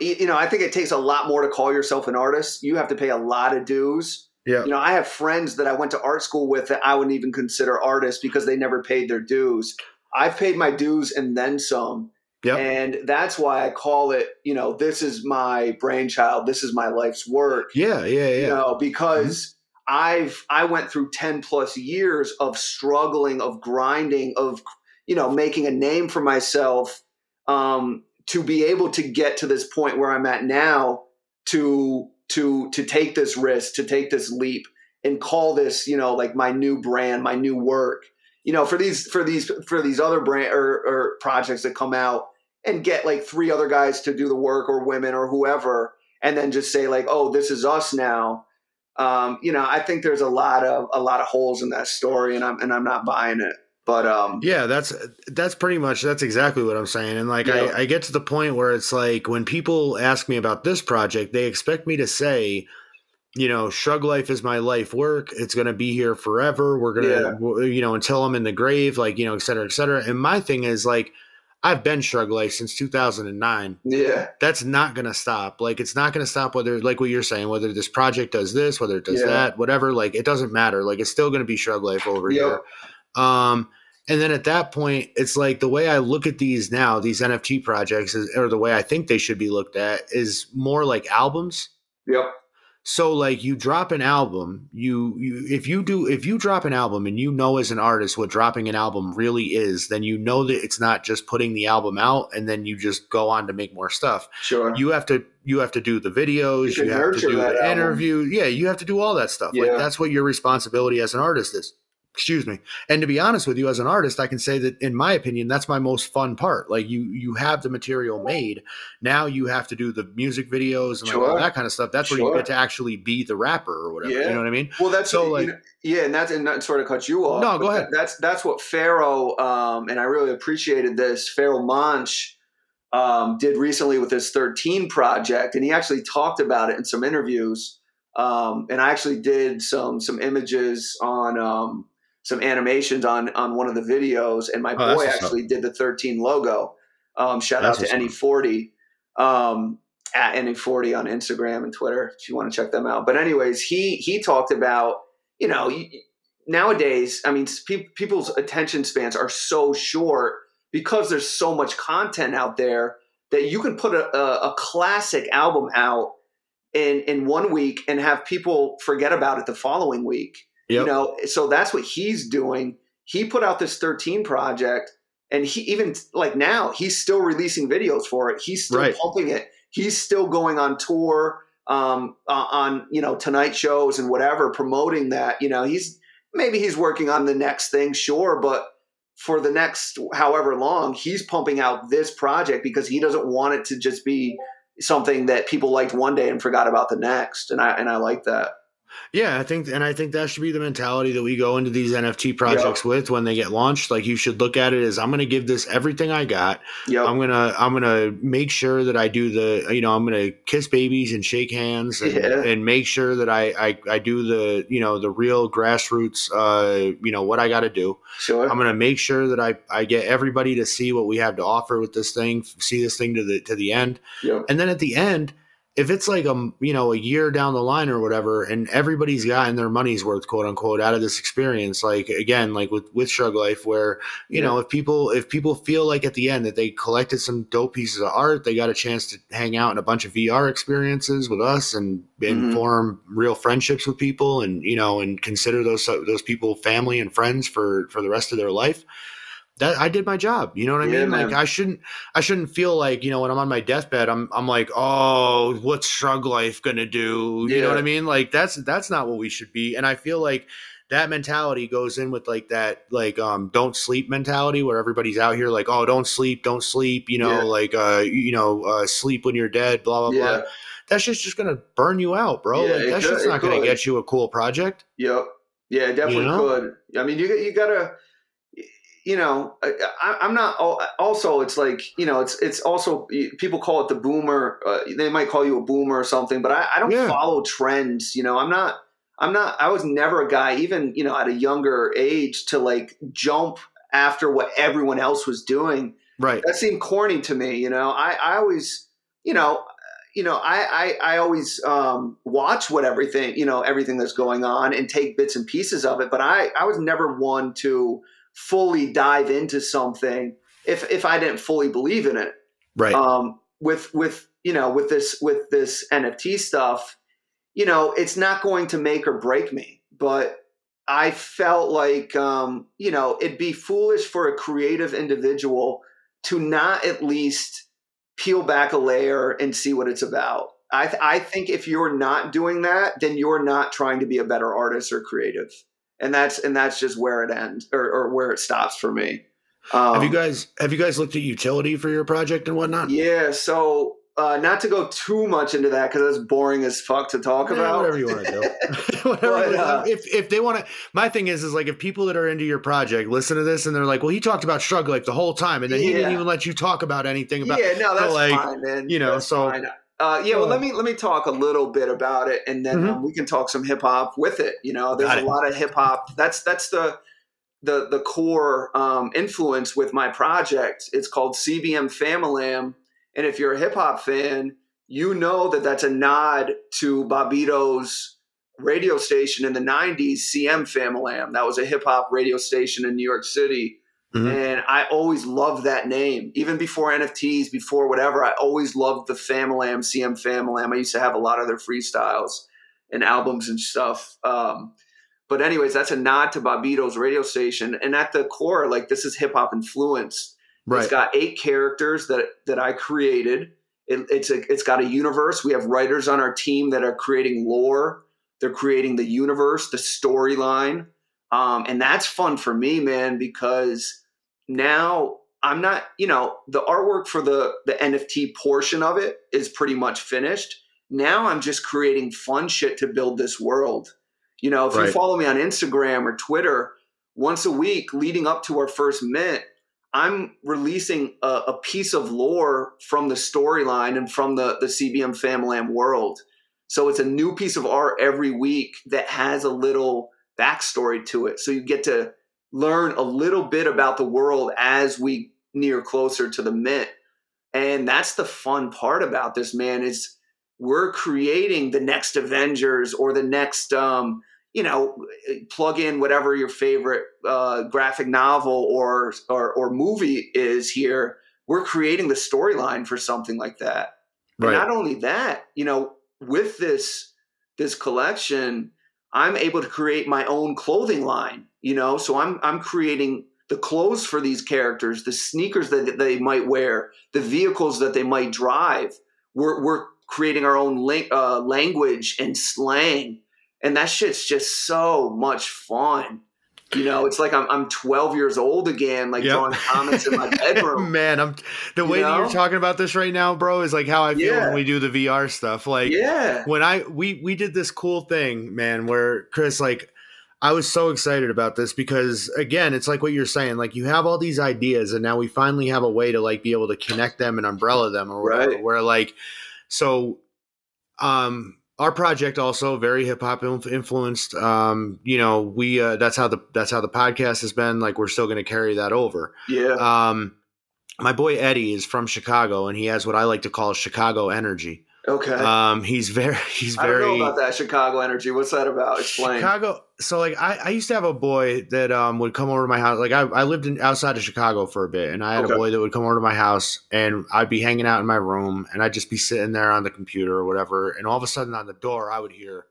you know, I think it takes a lot more to call yourself an artist. You have to pay a lot of dues. Yeah. You know, I have friends that I went to art school with that I wouldn't even consider artists because they never paid their dues. I've paid my dues and then some. Yep. And that's why I call it, you know, this is my brainchild. This is my life's work. Yeah, yeah, yeah. You know, because mm-hmm. I've I went through ten plus years of struggling, of grinding, of, you know, making a name for myself um, to be able to get to this point where I'm at now to – to to take this risk, to take this leap and call this, you know, like my new brand, my new work, you know, for these, for these, for these other brand or, or projects that come out and get like three other guys to do the work or women or whoever, and then just say like, oh, this is us now. Um, you know, I think there's a lot of, a lot of holes in that story, and I'm, and I'm not buying it. But um, yeah, that's that's pretty much that's exactly what I'm saying. And like, yeah. I, I get to the point where it's like when people ask me about this project, they expect me to say, you know, Shrug Life is my life work. It's going to be here forever. We're going to, yeah. you know, until I'm in the grave, like, you know, et cetera, et cetera. And my thing is like, I've been Shrug Life since two thousand nine. Yeah. That's not going to stop. Like, it's not going to stop whether, like what you're saying, whether this project does this, whether it does yeah. that, whatever. Like, it doesn't matter. Like, it's still going to be Shrug Life over yep. here. Um, and then at that point, it's like the way I look at these now, these N F T projects, is, or the way I think they should be looked at, is more like albums. Yep. So like you drop an album, you, you if you do if you drop an album and you know as an artist what dropping an album really is, then you know that it's not just putting the album out and then you just go on to make more stuff. Sure. You have to you have to do the videos, you, you have to do the album. interview, yeah, you have to do all that stuff. Yeah. Like that's what your responsibility as an artist is. Excuse me. And to be honest with you, as an artist, I can say that in my opinion, that's my most fun part. Like you, you have the material made. Now you have to do the music videos and sure. like all that kind of stuff. That's sure. where you get to actually be the rapper or whatever. Yeah. You know what I mean? Well, that's so like, you know, yeah. And that's, and that sort of cuts you off. No, go ahead. That's, that's what Pharaoh, um, and I really appreciated this. Pharaoh Monch um, did recently with his thirteen project. And he actually talked about it in some interviews. Um, and I actually did some, some images on, um, some animations on, on one of the videos, and my oh, boy actually up. did the thirteen logo. Um, shout that's out to Any forty, um, at Any forty on Instagram and Twitter, if you want to check them out. But anyways, he, he talked about, you know, nowadays, I mean, pe- people's attention spans are so short because there's so much content out there that you can put a, a, a classic album out in, in one week and have people forget about it the following week. Yep. You know, so that's what he's doing. He put out this thirteen project, and he even like now he's still releasing videos for it. He's still right. pumping it. He's still going on tour, um, uh, on, you know, Tonight shows and whatever, promoting that. You know, he's maybe he's working on the next thing, sure, but for the next however long, he's pumping out this project because he doesn't want it to just be something that people liked one day and forgot about the next. And I and I like that. Yeah, I think, and I think that should be the mentality that we go into these N F T projects yep. with when they get launched. Like you should look at it as I'm going to give this everything I got. Yep. I'm gonna, I'm gonna make sure that I do the, you know, I'm gonna kiss babies and shake hands and, yeah. and make sure that I, I, I do the, you know, the real grassroots, uh, you know, what I got to do. Sure. I'm gonna make sure that I, I get everybody to see what we have to offer with this thing, see this thing to the to the end, yep. and then at the end. If it's like a, you know, a year down the line or whatever, and everybody's gotten their money's worth, quote unquote, out of this experience, like again, like with, with Shrug Life, where, you yeah. know, if people if people feel like at the end that they collected some dope pieces of art, they got a chance to hang out in a bunch of V R experiences with us and, and mm-hmm. form real friendships with people and, you know, and consider those those people family and friends for, for the rest of their life. That I did my job. You know what I yeah, mean? Man. Like I shouldn't, I shouldn't feel like, you know, when I'm on my deathbed, I'm, I'm like, oh, what's Shrug Life going to do? You yeah. know what I mean? Like that's, that's not what we should be. And I feel like that mentality goes in with like that, like, um, don't sleep mentality where everybody's out here like, oh, don't sleep, don't sleep, you know, yeah. like, uh, you know, uh, sleep when you're dead, blah, blah, yeah. blah. That shit's just going to burn you out, bro. Yeah, like, that shit's not going to get you a cool project. Yep. Yeah, it definitely you know? could. I mean, you you gotta, you know, I, I'm not. Also, it's like, you know, it's it's also people call it the boomer. Uh, they might call you a boomer or something, but I, I don't yeah. follow trends. You know, I'm not. I'm not. I was never a guy, even you know, at a younger age, to like jump after what everyone else was doing. Right. That seemed corny to me. You know, I I always, you know. You know, I, I, I always um, watch what everything, you know, everything that's going on and take bits and pieces of it. But I, I was never one to fully dive into something if if I didn't fully believe in it. Right. Um, with with, you know, with this with this N F T stuff, you know, it's not going to make or break me. But I felt like, um, you know, it'd be foolish for a creative individual to not at least peel back a layer and see what it's about. I th- I think if you're not doing that, then you're not trying to be a better artist or creative. And that's, and that's just where it ends or, or where it stops for me. Um, have you guys, have you guys looked at utility for your project and whatnot? Yeah. So uh, not to go too much into that, cause that's boring as fuck to talk yeah, about. Whatever you want to do. whatever but, uh, if, if they want to, my thing is, is like, if people that are into your project, listen to this and they're like, well, he talked about Shrug Life the whole time. And then yeah. he didn't even let you talk about anything about Yeah, no, that's so like, fine, man. You know, that's so. Fine. Uh, yeah, well, let me let me talk a little bit about it, and then mm-hmm. um, we can talk some hip hop with it. You know, there's Got a it. lot of hip hop. That's that's the the the core um, influence with my project. It's called C B M Famalam, and if you're a hip hop fan, you know that that's a nod to Bobito's radio station in the nineties, C M Famalam. That was a hip hop radio station in New York City. Mm-hmm. And I always loved that name. Even before N F Ts, before whatever, I always loved the Famalam, C M Famalam. I used to have a lot of their freestyles and albums and stuff. Um, but anyways, that's a nod to Bobito's radio station. And at the core, like, this is hip-hop influenced. Right. It's got eight characters that that I created. It, it's a, it's got a universe. We have writers on our team that are creating lore. They're creating the universe, the storyline. Um, and that's fun for me, man, because now I'm not, you know, the artwork for the, the N F T portion of it is pretty much finished. Now I'm just creating fun shit to build this world. You know, if right. you follow me on Instagram or Twitter, once a week leading up to our first mint, I'm releasing a, a piece of lore from the storyline and from the, the C B M Famalam world. So it's a new piece of art every week that has a little backstory to it. So you get to learn a little bit about the world as we near closer to the mint. And that's the fun part about this, man, is we're creating the next Avengers or the next, um, you know, plug in whatever your favorite uh, graphic novel or, or, or movie is here. We're creating the storyline for something like that. Right. And not only that, you know, with this, this collection, I'm able to create my own clothing line, you know? So I'm I'm creating the clothes for these characters, the sneakers that they might wear, the vehicles that they might drive. We're we're creating our own la- uh, language and slang. And that shit's just so much fun. You know, it's like I'm I'm twelve years old again, like yep. drawing comics in my bedroom. Man, I'm the way you know? that you're talking about this right now, bro, is like how I feel yeah. when we do the V R stuff. Like yeah. when I we we did this cool thing, man, where Chris, like, I was so excited about this because, again, it's like what you're saying. Like, you have all these ideas, and now we finally have a way to, like, be able to connect them and umbrella them, or whatever. Right. Where, like, so, um. Our project also very hip hop influenced. Um, you know, we uh, that's how the that's how the podcast has been. Like, we're still going to carry that over. Yeah. Um, my boy Eddie is from Chicago, and he has what I like to call Chicago energy. Okay. Um, he's very he's very. I don't know about that Chicago energy. What's that about? Explain. Chicago. So, like, I, I used to have a boy that um would come over to my house. Like, I, I lived in outside of Chicago for a bit, and I had okay. a boy that would come over to my house, and I'd be hanging out in my room, and I'd just be sitting there on the computer or whatever, and all of a sudden on the door I would hear,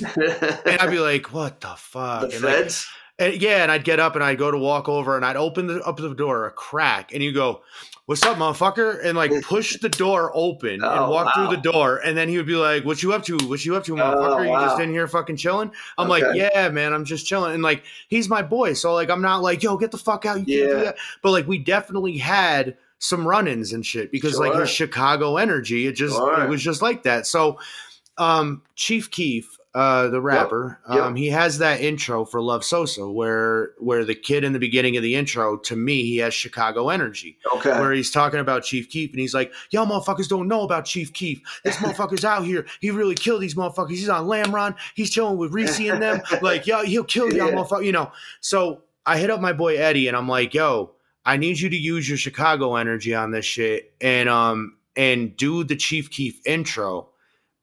and I'd be like, "What the fuck?" The and feds. Like, and, yeah, and I'd get up and I'd go to walk over, and I'd open the up the door a crack, and you go, "What's up, motherfucker?" And, like, push the door open oh, and walk wow. through the door. And then he would be like, "What you up to? What you up to, motherfucker? Oh, wow. You just in here fucking chilling?" I'm okay. like, "Yeah, man, I'm just chilling." And, like, he's my boy. So, like, I'm not like, "Yo, get the fuck out. You yeah. can't do that." But, like, we definitely had some run-ins and shit because sure. like his Chicago energy, it just, sure. it was just like that. So, um, Chief Keef, uh, the rapper, yep. Yep. Um, he has that intro for Love Sosa where where the kid in the beginning of the intro, to me, he has Chicago energy. Okay. Where he's talking about Chief Keef and he's like, y'all motherfuckers don't know about Chief Keef. This motherfucker's out here. He really killed these motherfuckers. He's on Lamron. He's chilling with Reese and them. Like, yo, he'll kill y'all yeah. motherfuckers. You know, so I hit up my boy Eddie and I'm like, yo, I need you to use your Chicago energy on this shit and um and do the Chief Keef intro,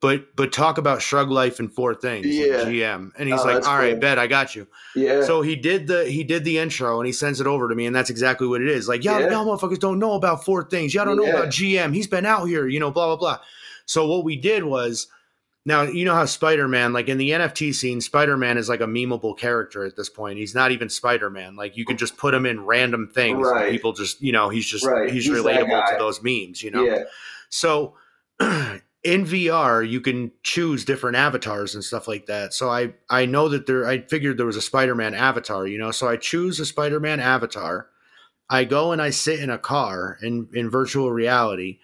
but but talk about Shrug Life and Four Things, yeah. and G M. And he's oh, like, all right, cool. bet, I got you. Yeah. So he did the he did the intro and he sends it over to me, and that's exactly what it is. Like, y'all, yeah. y'all motherfuckers don't know about Four Things. Y'all don't yeah. know about G M. He's been out here, you know, blah, blah, blah. So what we did was, now, you know how Spider-Man, like in the N F T scene, Spider-Man is like a memeable character at this point. He's not even Spider-Man. Like you can just put him in random things. Right. And people just, you know, he's just, right. he's, he's relatable to those memes, you know? Yeah. So in V R, you can choose different avatars and stuff like that. So I, I know that there, I figured there was a Spider-Man avatar, you know? So I choose a Spider-Man avatar. I go and I sit in a car in, in virtual reality.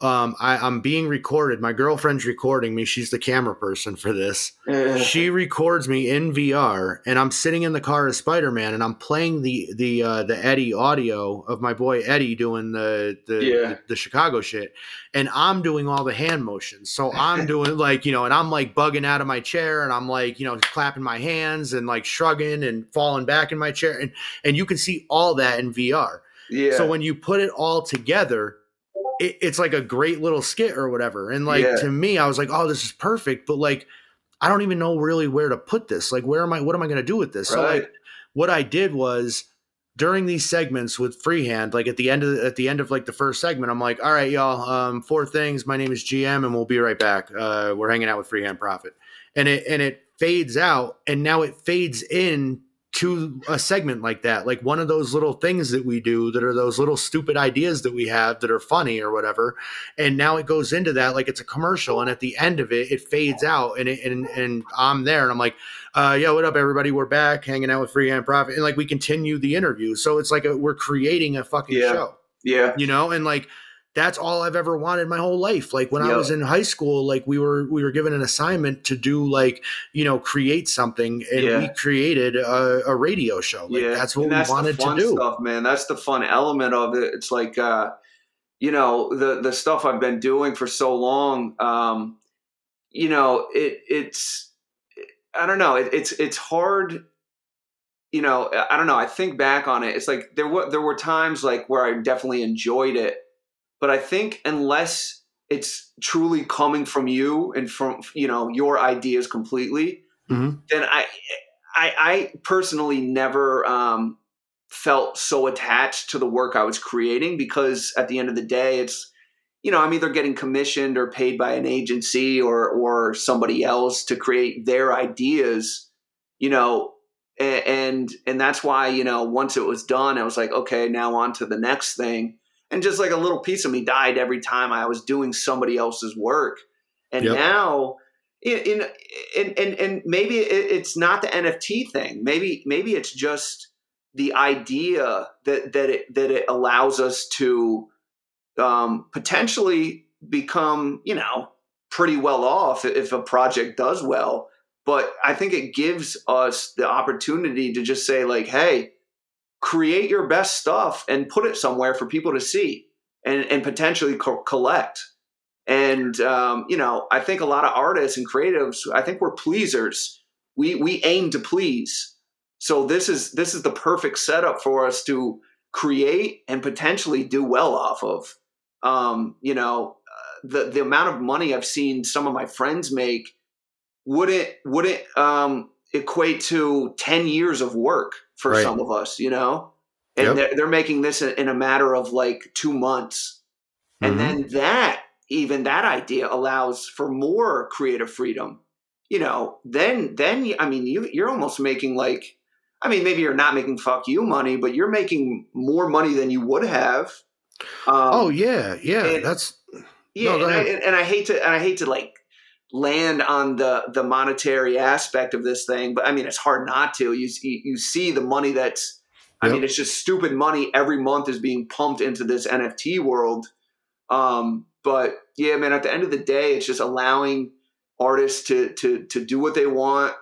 Um, I, I'm being recorded. My girlfriend's recording me. She's the camera person for this. Uh, she records me in V R, and I'm sitting in the car as Spider-Man, and I'm playing the the uh, the Eddie audio of my boy Eddie doing the the, yeah. the the Chicago shit, and I'm doing all the hand motions. So I'm doing like you know, and I'm like bugging out of my chair, and I'm like you know clapping my hands and like shrugging and falling back in my chair, and and you can see all that in V R. Yeah. So when you put it all together, It, it's like a great little skit or whatever. And like, yeah. to me, I was like, oh, this is perfect. But like, I don't even know really where to put this. Like, where am I, what am I going to do with this? Right. So like what I did was during these segments with Freehand, like at the end of, at the end of like the first segment, I'm like, all right, y'all, um, Four Things. My name is G M and we'll be right back. Uh, we're hanging out with Freehand Profit. And it, and it fades out. And now it fades in to a segment like that, like one of those little things that we do that are those little stupid ideas that we have that are funny or whatever. And now it goes into that, like it's a commercial. And at the end of it, it fades out and it, and, and I'm there and I'm like, uh, yo, what up everybody? We're back hanging out with Freehand Profit. And like, we continue the interview. So it's like, a, we're creating a fucking yeah. show, yeah, you know? And like, that's all I've ever wanted my whole life. Like when yep. I was in high school, like we were we were given an assignment to do like, you know, create something. And yeah. we created a, a radio show. Like yeah. that's what and we that's wanted the fun to do. Stuff, man. That's the fun element of it. It's like, uh, you know, the, the stuff I've been doing for so long, um, you know, it it's, I don't know, it, it's it's hard. You know, I don't know. I think back on it. It's like there were, there were times like where I definitely enjoyed it. But I think unless it's truly coming from you and from, you know, your ideas completely, mm-hmm. then I, I, I personally never um, felt so attached to the work I was creating because at the end of the day, it's, you know, I'm either getting commissioned or paid by an agency or, or somebody else to create their ideas, you know, and, and, and that's why, you know, once it was done, I was like, okay, now on to the next thing. And just like a little piece of me died every time I was doing somebody else's work. And yep. now, in, in, in, and maybe it's not the N F T thing. Maybe maybe it's just the idea that that it, that it allows us to um, potentially become, you know, pretty well off if a project does well. But I think it gives us the opportunity to just say like, hey, create your best stuff and put it somewhere for people to see and, and potentially co- collect. And, um, you know, I think a lot of artists and creatives, I think we're pleasers. We, we aim to please. So this is, this is the perfect setup for us to create and potentially do well off of. Um, you know, uh, the, the amount of money I've seen some of my friends make wouldn't, wouldn't, um, equate to ten years of work for right. some of us, you know, and yep. they're, they're making this in a matter of like two months. And mm-hmm. then that, even that idea allows for more creative freedom, you know, then, then, I mean, you, you're almost making like, I mean, maybe you're not making fuck you money, but you're making more money than you would have. Um, oh yeah. Yeah. And, that's yeah. No, and, I, and, and I hate to, and I hate to like, land on the the monetary aspect of this thing, but I mean it's hard not to. You you see the money that's, I yep. mean it's just stupid money every month is being pumped into this N F T world. Um, but yeah, man, at the end of the day, it's just allowing artists to to to do what they want,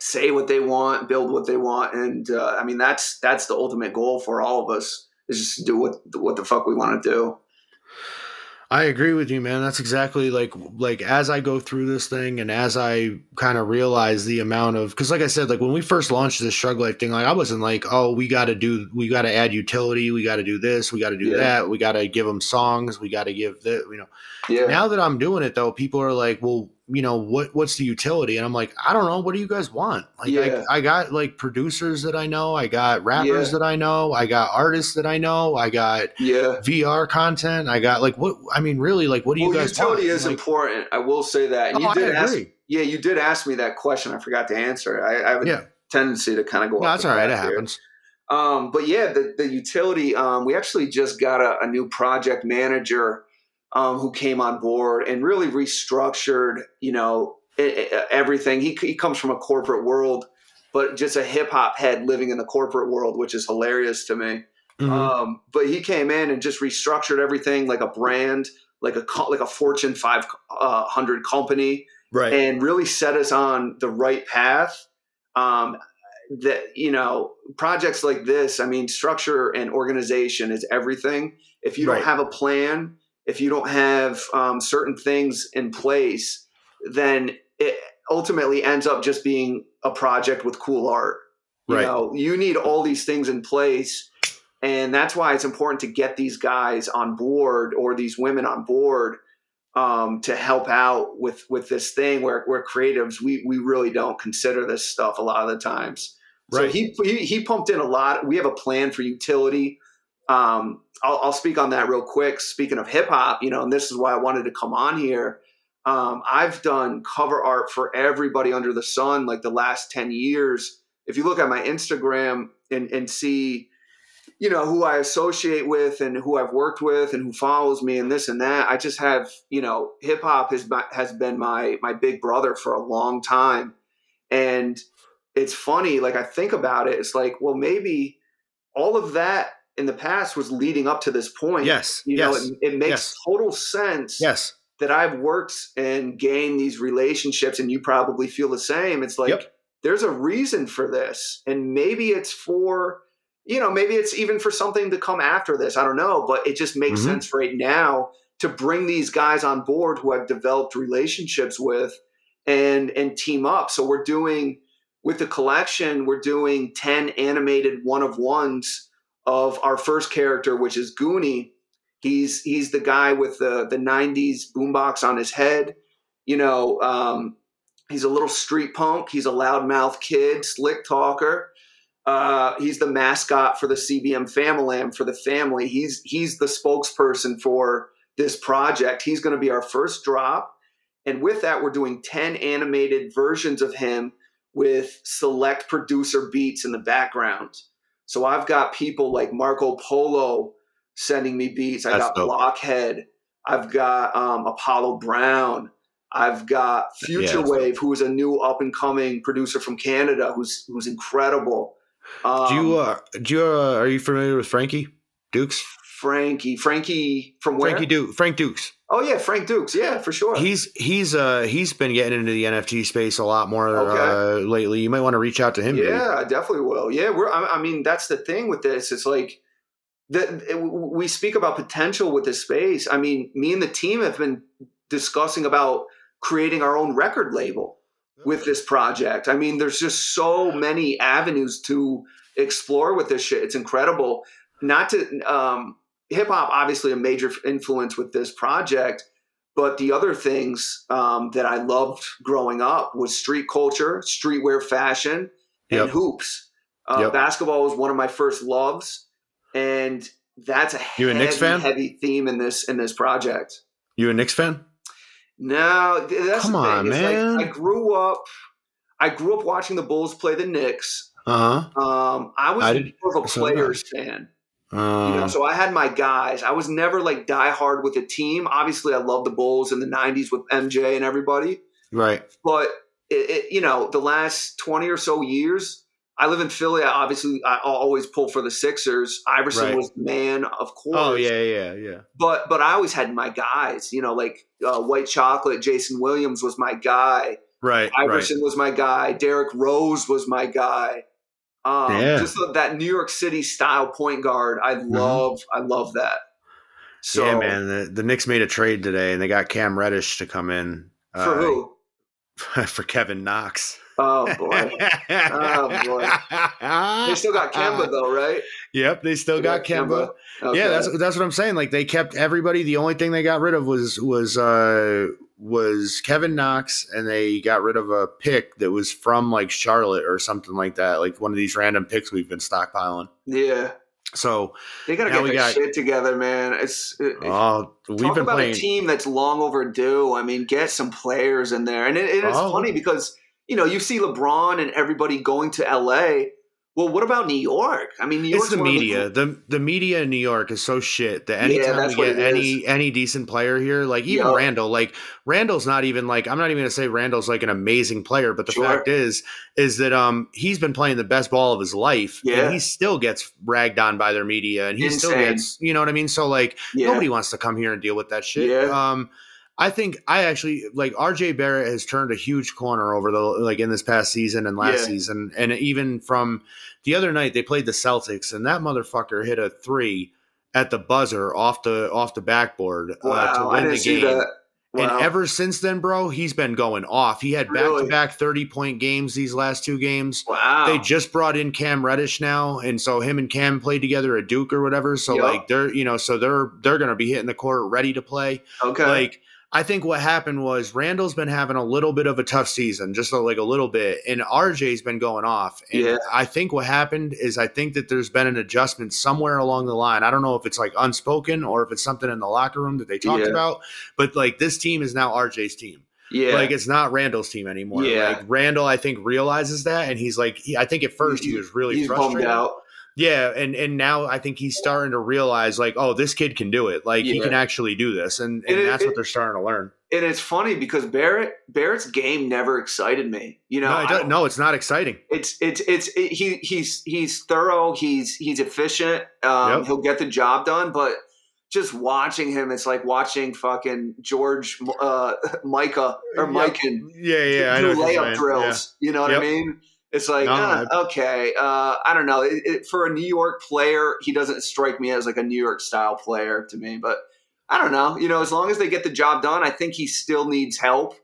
say what they want, build what they want, and uh, I mean that's that's the ultimate goal for all of us, is just to do what what the fuck we want to do. I agree with you, man. That's exactly like, like as I go through this thing and as I kind of realize the amount of, cause like I said, like when we first launched this Shrug Life thing, like I wasn't like, oh, we got to do, we got to add utility. We got to do this. We got to do yeah. that. We got to give them songs. We got to give that, you know, yeah. Now that I'm doing it though, people are like, well, you know, what, what's the utility? And I'm like, I don't know. What do you guys want? Like yeah. I, I got like producers that I know, I got rappers yeah. that I know, I got artists that I know, I got yeah. V R content. I got like, what, I mean, really, like, what do well, you guys utility want? Utility is like, important. I will say that. And oh, you did I ask, agree. Yeah. You did ask me that question. I forgot to answer it. I, I have a yeah. tendency to kind of go. No, that's all right. It here. happens. Um, but yeah, the, the utility, um, we actually just got a, a new project manager Um, who came on board and really restructured, you know, it, it, everything. He, he comes from a corporate world, but just a hip hop head living in the corporate world, which is hilarious to me. Mm-hmm. Um, but he came in and just restructured everything like a brand, like a like a Fortune five hundred company, right? And really set us on the right path. Um, that you know, projects like this, I mean, structure and organization is everything. If you don't right. have a plan, if you don't have um, certain things in place, then it ultimately ends up just being a project with cool art. You right. know, you need all these things in place. And that's why it's important to get these guys on board or these women on board um, to help out with, with this thing where we're creatives. We, we really don't consider this stuff a lot of the times. Right. So he, he, he pumped in a lot. We have a plan for utility. Um, I'll, I'll speak on that real quick. Speaking of hip hop, you know, and this is why I wanted to come on here. Um, I've done cover art for everybody under the sun, like the last ten years. If you look at my Instagram and, and see, you know, who I associate with and who I've worked with and who follows me and this and that, I just have, you know, hip hop has, has been my, my big brother for a long time. And it's funny. Like I think about it, it's like, well, maybe all of that in the past was leading up to this point. Yes. You know, yes, it, it makes yes. total sense yes. that I've worked and gained these relationships, and you probably feel the same. It's like, yep. there's a reason for this. And maybe it's for, you know, maybe it's even for something to come after this. I don't know, but it just makes mm-hmm. sense right now to bring these guys on board who I've developed relationships with and, and team up. So we're doing with the collection, we're doing ten animated one-of-ones of our first character, which is Goonie. He's he's the guy with the, the nineties boombox on his head. You know, um, he's a little street punk. He's a loudmouth kid, slick talker. Uh, he's the mascot for the C B M Famalam, for the family. He's he's the spokesperson for this project. He's going to be our first drop. And with that, we're doing ten animated versions of him with select producer beats in the background. So I've got people like Marco Polo sending me beats. I That's got dope. Blockhead. I've got um, Apollo Brown. I've got Future yeah, Wave, who is a new up and coming producer from Canada, who's who's incredible. Um, do you uh, do you uh, are you familiar with Frankie Dukes? Frankie, Frankie from where? Frankie Duke, Frank Dukes. Oh yeah, Frank Dukes. Yeah, for sure. He's he's uh he's been getting into the N F T space a lot more okay. uh, lately. You might want to reach out to him. Yeah, maybe. I definitely will. Yeah, we're. I, I mean, that's the thing with this. It's like that it, we speak about potential with this space. I mean, me and the team have been discussing about creating our own record label with this project. I mean, there's just so many avenues to explore with this shit. It's incredible. Not to. Um, Hip hop, obviously a major influence with this project, but the other things um, that I loved growing up was street culture, streetwear fashion, and yep. hoops. Uh, yep. Basketball was one of my first loves, and that's a you heavy, a Knicks fan? heavy theme in this in this project. You a Knicks fan? No, that's come the on, thing. man. Like I grew up, I grew up watching the Bulls play the Knicks. Uh huh. Um, I was I more of a players so fan. You know, so I had my guys. I was never like diehard with a team. Obviously, I loved the Bulls in the nineties with M J and everybody. Right. But, it, it, you know, the last twenty or so years, I live in Philly. I obviously, I always pull for the Sixers. Iverson right. was the man, of course. Oh, yeah, yeah, yeah. But but I always had my guys, you know, like uh, White Chocolate, Jason Williams was my guy. Right, Iverson right. was my guy. Derrick Rose was my guy. Um, yeah. Just that New York City style point guard. I love, mm-hmm. I love that. So, yeah, man. The, the Knicks made a trade today, and they got Cam Reddish to come in. For uh, who? For Kevin Knox. Oh, boy. Oh, boy. They still got Kemba, though, right? Yep, they still they got, got Kemba. Kemba. Okay. Yeah, that's that's what I'm saying. Like, they kept everybody. The only thing they got rid of was was uh, was Kevin Knox, and they got rid of a pick that was from, like, Charlotte or something like that, like one of these random picks we've been stockpiling. Yeah. So they gotta get their shit together, man. It's, it's oh, we've talk been about playing. A team that's long overdue. I mean, get some players in there. And it, it is oh. funny because, you know, you see LeBron and everybody going to L A. Well, what about New York? I mean, New York's it's the media. The, the the media in New York is so shit that anytime yeah, we get any any decent player here, like even yep. Randall, like Randall's not even like I'm not even gonna say Randall's like an amazing player, but the sure. fact is is that um he's been playing the best ball of his life, yeah. and he still gets ragged on by their media, and he Insane. still gets, you know what I mean? So like yeah. nobody wants to come here and deal with that shit. Yeah. Um, I think I actually like R J Barrett has turned a huge corner over the like in this past season and last yeah. season. And even from the other night, they played the Celtics and that motherfucker hit a three at the buzzer off the off the backboard wow, uh, to win I didn't the see game. That. Wow. And ever since then, bro, he's been going off. He had really? back-to-back thirty-point games these last two games. Wow. They just brought in Cam Reddish now, and so him and Cam played together at Duke or whatever. So yep. like they're you know so they're they're gonna be hitting the court ready to play. Okay. Like. I think what happened was Randall's been having a little bit of a tough season, just like a little bit, and R J's been going off. And yeah. I think what happened is I think that there's been an adjustment somewhere along the line. I don't know if it's like unspoken or if it's something in the locker room that they talked yeah. about, but like this team is now R J's team. Yeah. Like it's not Randall's team anymore. Yeah. Like Randall, I think, realizes that, and he's like, he, I think at first he, he was really he's frustrated. Bummed out. Yeah, and, and now I think he's starting to realize, like, oh, this kid can do it. Like, yeah. he can actually do this, and, and, and it, that's it, what they're starting to learn. And it's funny because Barrett Barrett's game never excited me. You know, no, it doesn't, no it's not exciting. It's it's it's it, he he's he's thorough. He's he's efficient. Um, yep. He'll get the job done. But just watching him, it's like watching fucking George uh, Micah or Mike yep. and yeah, yeah, do layup drills. Yeah. You know what yep. I mean? It's like, no, uh, I, okay, uh, I don't know. It, it, for a New York player, he doesn't strike me as like a New York-style player to me. But I don't know. You know, as long as they get the job done, I think he still needs help.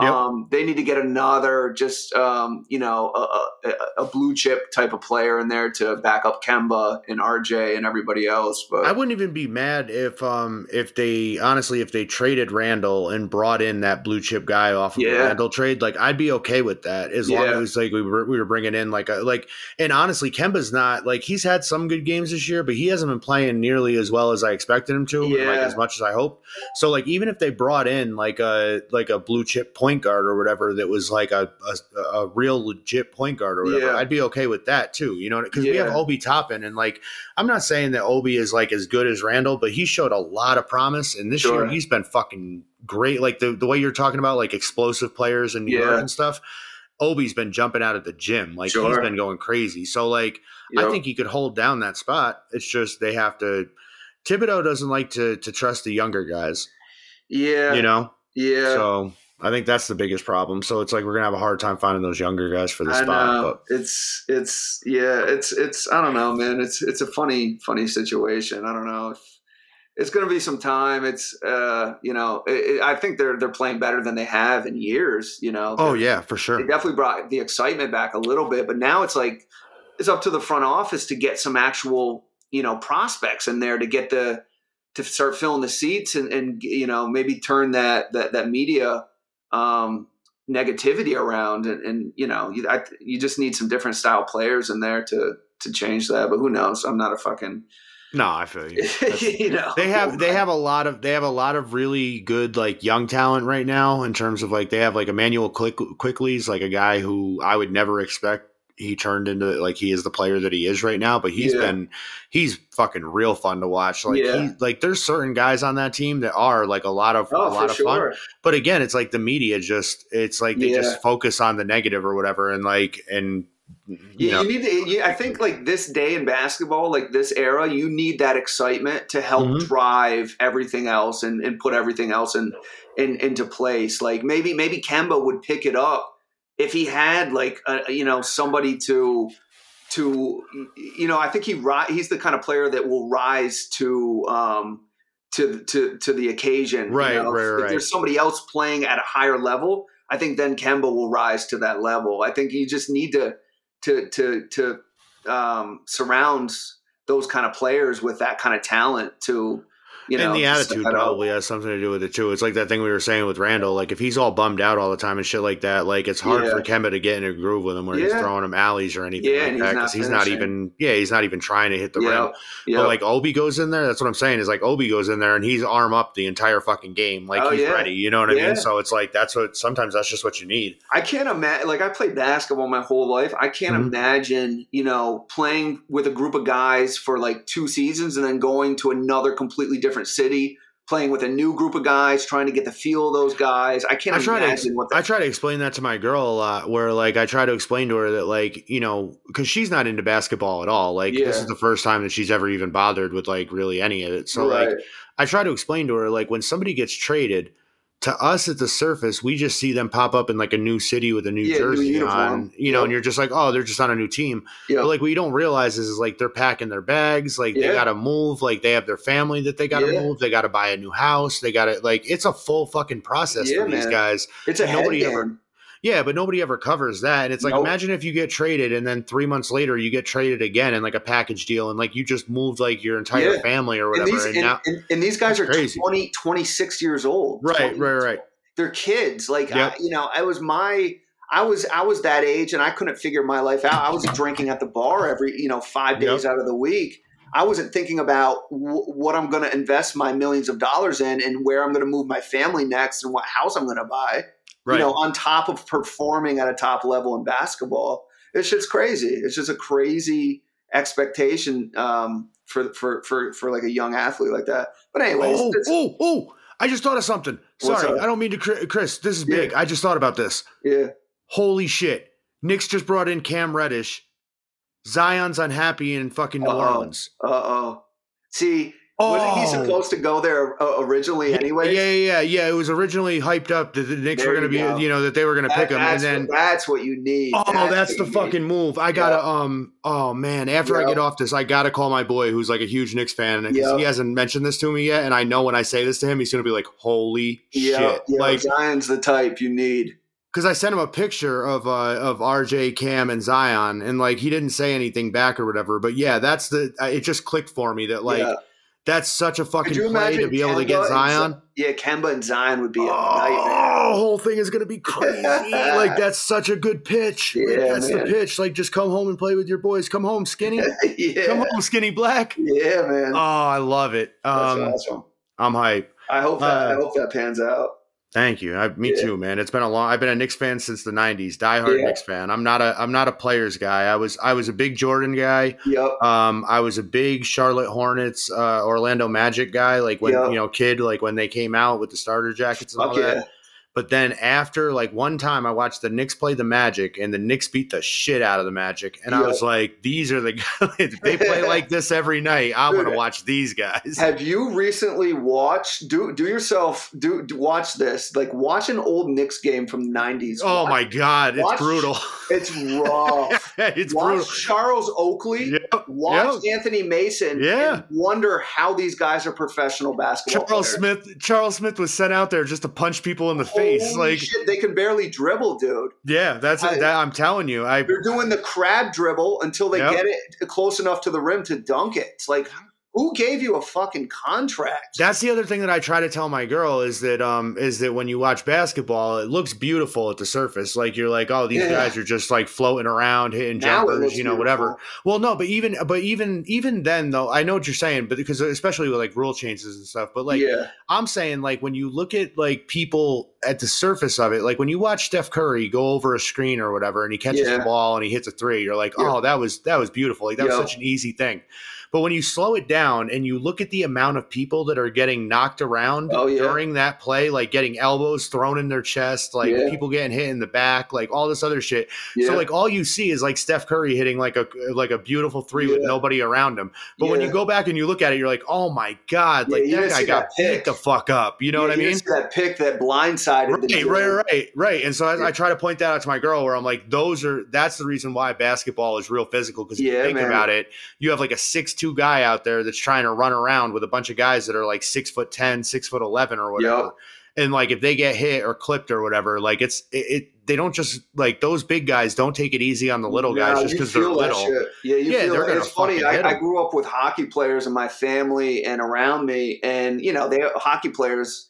Yep. Um, they need to get another just, um, you know, a, a, a blue chip type of player in there to back up Kemba and R J and everybody else. But I wouldn't even be mad if um, if they honestly if they traded Randall and brought in that blue chip guy off of yeah. the Randall trade. Like, I'd be OK with that as yeah. long as like we were, we were bringing in like a, like and honestly, Kemba's not like he's had some good games this year, but he hasn't been playing nearly as well as I expected him to yeah. and, like, as much as I hoped. So like even if they brought in like a like a blue chip point point guard or whatever that was like a a, a real legit point guard or whatever, yeah. I'd be okay with that too, you know, because yeah. we have Obi Toppin, and like I'm not saying that Obi is like as good as Randall, but he showed a lot of promise, and this sure. year he's been fucking great. Like the, the way you're talking about like explosive players in New yeah. York and stuff, Obi's been jumping out at the gym, like sure. he's been going crazy. So like yep. I think he could hold down that spot. It's just they have to Thibodeau doesn't like to to trust the younger guys, yeah you know yeah so I think that's the biggest problem. So it's like we're gonna have a hard time finding those younger guys for the I spot. Know. But it's it's yeah, it's it's I don't know, man. It's it's a funny funny situation. I don't know if it's gonna be some time. It's uh, you know, it, it, I think they're they're playing better than they have in years. You know. Oh they, yeah, for sure. They definitely brought the excitement back a little bit, but now it's like it's up to the front office to get some actual you know prospects in there to get the to start filling the seats and and you know maybe turn that that that media. Um, negativity around, and, and you know, you, I, you just need some different style players in there to to change that. But who knows? I'm not a fucking. No, I feel you. You know, they have they have a lot of they have a lot of really good like young talent right now in terms of like they have like Emmanuel Quick, Quickly's like a guy who I would never expect. He turned into like he is the player that he is right now, but he's yeah. been he's fucking real fun to watch. Like yeah. he, like there's certain guys on that team that are like a lot of oh, a lot of sure. fun. But again, it's like the media just it's like they yeah. just focus on the negative or whatever, and like and You, yeah, you need to, you, I think like this day in basketball, like this era, you need that excitement to help mm-hmm. drive everything else and, and put everything else in, in into place. Like maybe maybe Kemba would pick it up if he had like a, you know somebody to to you know I think he ri- he's the kind of player that will rise to um to to to the occasion. Right, you know? right, right. If there's somebody else playing at a higher level, I think then Kemba will rise to that level. I think you just need to. to to to um surround those kind of players with that kind of talent to you know and the attitude probably has something to do with it too. It's like that thing we were saying with Randall, like if he's all bummed out all the time and shit like that, like it's hard yeah. for Kemba to get in a groove with him where yeah. he's throwing him alleys or anything yeah, like that because he's not even yeah he's not even trying to hit the yep. rim yep. But like Obi goes in there, that's what I'm saying is like Obi goes in there and he's arm up the entire fucking game, like oh, he's yeah. ready, you know what yeah. I mean? So it's like that's what sometimes that's just what you need. I can't imagine, like I played basketball my whole life, I can't mm-hmm. imagine you know playing with a group of guys for like two seasons and then going to another completely different city, playing with a new group of guys, trying to get the feel of those guys. I can't I try imagine to, what I try to explain that to my girl a lot, where like I try to explain to her that like, you know, because she's not into basketball at all. Like yeah. this is the first time that she's ever even bothered with like really any of it. So right. like I try to explain to her like when somebody gets traded to us at the surface, we just see them pop up in like a new city with a new yeah, jersey new on, you know, yep. and you're just like, oh, they're just on a new team. Yep. But like what you don't realize is, is like they're packing their bags, like yeah. they got to move, like they have their family that they got to yeah. move, they got to buy a new house, they got to like it's a full fucking process yeah, for man. these guys. It's a nobody head ever. Yeah, but nobody ever covers that. And it's like, nope. imagine if you get traded and then three months later you get traded again in like a package deal and like you just moved like your entire yeah. family or whatever. And these, and and, now, and, and these guys are crazy. twenty, twenty-six years old. Right, twenty, right, right. They're kids. Like, yep. I, you know, I was my, I was, I was that age and I couldn't figure my life out. I was drinking at the bar every, you know, five days yep. out of the week. I wasn't thinking about w- what I'm going to invest my millions of dollars in and where I'm going to move my family next and what house I'm going to buy. Right. You know, on top of performing at a top level in basketball, it's just crazy. It's just a crazy expectation um, for, for for for like a young athlete like that. But anyway, oh, oh, oh, I just thought of something. Sorry, I don't mean to, Chris. This is big. Yeah. I just thought about this. Yeah. Holy shit! Knicks just brought in Cam Reddish. Zion's unhappy in fucking New Uh-oh. Orleans. Uh oh. See. Oh. Wasn't he supposed to go there uh, originally anyway? Yeah, yeah, yeah. It was originally hyped up that the Knicks there were going to be, go. you know, that they were going to pick him. And then what, that's what you need. Oh, that's, that's the fucking need. move. I got to, yep. um, oh man, after yep. I get off this, I got to call my boy who's like a huge Knicks fan. And yep. he hasn't mentioned this to me yet. And I know when I say this to him, he's going to be like, holy yep. shit. Yep. Like Zion's the type you need. Because I sent him a picture of uh, of R J, Cam, and Zion. And like, he didn't say anything back or whatever. But yeah, that's the, it just clicked for me that like, yeah. that's such a fucking play to be Kemba able to get Zion. And, yeah, Kemba and Zion would be a nightmare. Oh, the whole thing is going to be crazy. Like, that's such a good pitch. Yeah, like, that's man. the pitch. Like, just come home and play with your boys. Come home, Skinny. yeah. Come home, Skinny Black. Yeah, man. Oh, I love it. Um, that's awesome. I'm hype. I hope that, uh, I hope that pans out. Thank you. I, me yeah. too, man. It's been a long. I've been a Knicks fan since the nineties. Diehard yeah. Knicks fan. I'm not a. I'm not a players guy. I was. I was a big Jordan guy. Yep. Um. I was a big Charlotte Hornets, uh, Orlando Magic guy. Like when yep. you know, kid, like when they came out with the starter jackets and Fuck all yeah. that. But then after, like one time, I watched the Knicks play the Magic, and the Knicks beat the shit out of the Magic, and yep. I was like, "These are the guys. If they play like this every night, I want to watch these guys." Have you recently watched? Do do yourself do, do watch this? Like watch an old Knicks game from the nineties. Oh watch, my god, it's watch, brutal. It's rough. it's watch brutal. Charles Oakley. Yep. Watch yep. Anthony Mason. Yeah. And wonder how these guys are professional basketball Charles players. Smith. Charles Smith was sent out there just to punch people in the. face. Face. Holy like shit, they can barely dribble, dude. Yeah, that's I, that, I'm telling you. I, they're doing the crab dribble until they yep. get it close enough to the rim to dunk it. It's like, who gave you a fucking contract? That's the other thing that I try to tell my girl is that um is that when you watch basketball, it looks beautiful at the surface. Like you're like, oh, these yeah. guys are just like floating around, hitting now jumpers, you know, beautiful. whatever. Well, no, but even but even even then though, I know what you're saying, but because especially with like rule changes and stuff. But like yeah. I'm saying, like when you look at like people at the surface of it, like when you watch Steph Curry go over a screen or whatever, and he catches yeah. the ball and he hits a three, you're like, oh, yeah. that was that was beautiful. Like that Yo. was such an easy thing. But when you slow it down and you look at the amount of people that are getting knocked around oh, yeah. during that play, like getting elbows thrown in their chest, like yeah. people getting hit in the back, like all this other shit. Yeah. So like all you see is like Steph Curry hitting like a like a beautiful three yeah. with nobody around him. But yeah. when you go back and you look at it, you're like, oh my God, like yeah, that guy got beat the fuck up. You know yeah, what I mean? That pick that blindsided. Right, the right, right, right. And so I, yeah. I try to point that out to my girl where I'm like, those are, that's the reason why basketball is real physical. Cause if yeah, you think man. about it, you have like a six two guy out there that's trying to run around with a bunch of guys that are like six foot ten, six foot eleven or whatever. Yep. And like, if they get hit or clipped or whatever, like it's, it, it they don't just like those big guys don't take it easy on the little guys no, just because they're little. Shit. Yeah, you yeah, feel they're it's funny. I, I grew up with hockey players in my family and around me, and you know, they hockey players.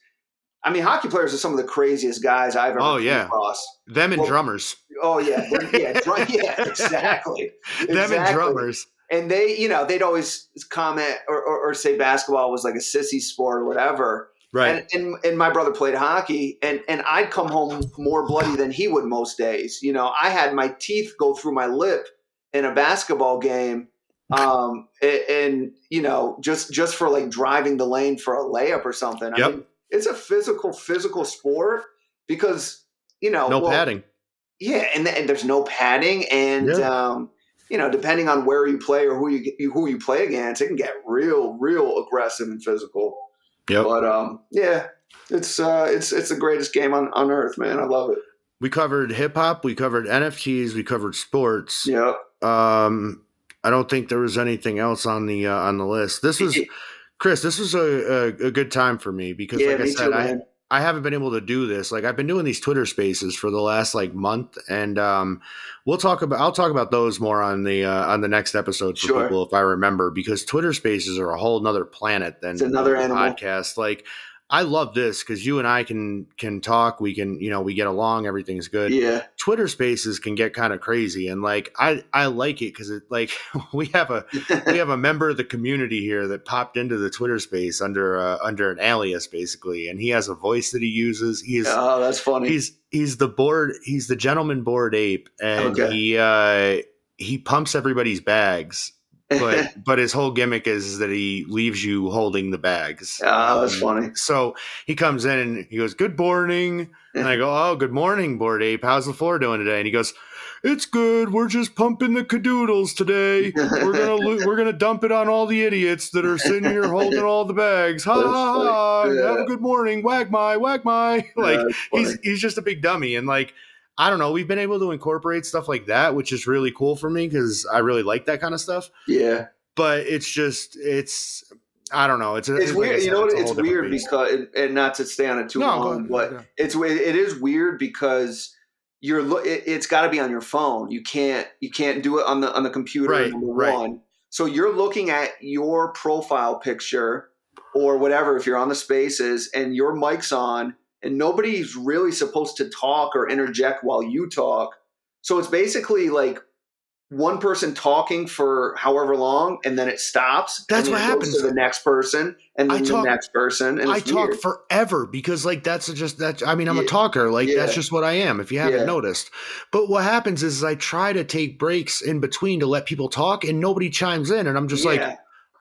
I mean, hockey players are some of the craziest guys I've ever oh, yeah. across. Them and well, drummers. Oh yeah, yeah, dr- yeah, exactly. Them exactly. and drummers. And they, you know, they'd always comment or, or, or say basketball was like a sissy sport or whatever. Right. And, and and my brother played hockey, and, and I'd come home more bloody than he would most days. You know, I had my teeth go through my lip in a basketball game, um, and, and you know, just, just for like driving the lane for a layup or something. Yep. I mean, it's a physical, physical sport because, you know, no well, padding. Yeah, and and there's no padding, and yeah. um, you know, depending on where you play or who you who you play against, it can get real, real aggressive and physical. Yep. But um, yeah, it's uh, it's it's the greatest game on, on earth, man. I love it. We covered hip hop, we covered N F Ts, we covered sports. Yeah. Um, I don't think there was anything else on the uh, on the list. This was, Chris, this was a, a, a good time for me because, yeah, like I said, too, I I haven't been able to do this. Like I've been doing these Twitter Spaces for the last like month, and um, we'll talk about I'll talk about those more on the uh, on the next episode for sure. people if I remember, because Twitter Spaces are a whole nother planet than it's another uh, podcast. Like I love this because you and I can can talk. We can, you know, we get along. Everything's good. Yeah. Twitter Spaces can get kind of crazy, and like I, I like it because it like we have a we have a member of the community here that popped into the Twitter space under uh, under an alias basically, and he has a voice that he uses. He's oh, that's funny. He's he's the board. He's the gentleman board ape, and okay. he uh, he pumps everybody's bags. But but his whole gimmick is that he leaves you holding the bags. Oh, that's um, funny. So he comes in and he goes, "Good morning." And I go, "Oh, good morning, Bored Ape. How's the floor doing today?" And he goes, "It's good. We're just pumping the cadoodles today. We're gonna lo- we're gonna dump it on all the idiots that are sitting here holding all the bags. Ha ha ha! Yeah. Have a good morning. Wag my wag my." Like yeah, he's he's just a big dummy, and like. I don't know. We've been able to incorporate stuff like that, which is really cool for me because I really like that kind of stuff. Yeah. But it's just, it's, I don't know. It's, a, it's, it's weird. Like said, you know what? It's, it's weird piece. Because, and not to stay on it too no, long, but yeah. it's, it is weird because you're, it, it's got to be on your phone. You can't, you can't do it on the, on the computer. Right, number right. one. So you're looking at your profile picture or whatever, if you're on the spaces and your mic's on. And nobody's really supposed to talk or interject while you talk. So it's basically like one person talking for however long, and then it stops. That's what happens to the next person, and then the next person. And I talk forever because, like, that's just that. I mean, I'm a talker. Like, that's just what I am. If you haven't noticed, but what happens is, is I try to take breaks in between to let people talk, and nobody chimes in, and I'm just like.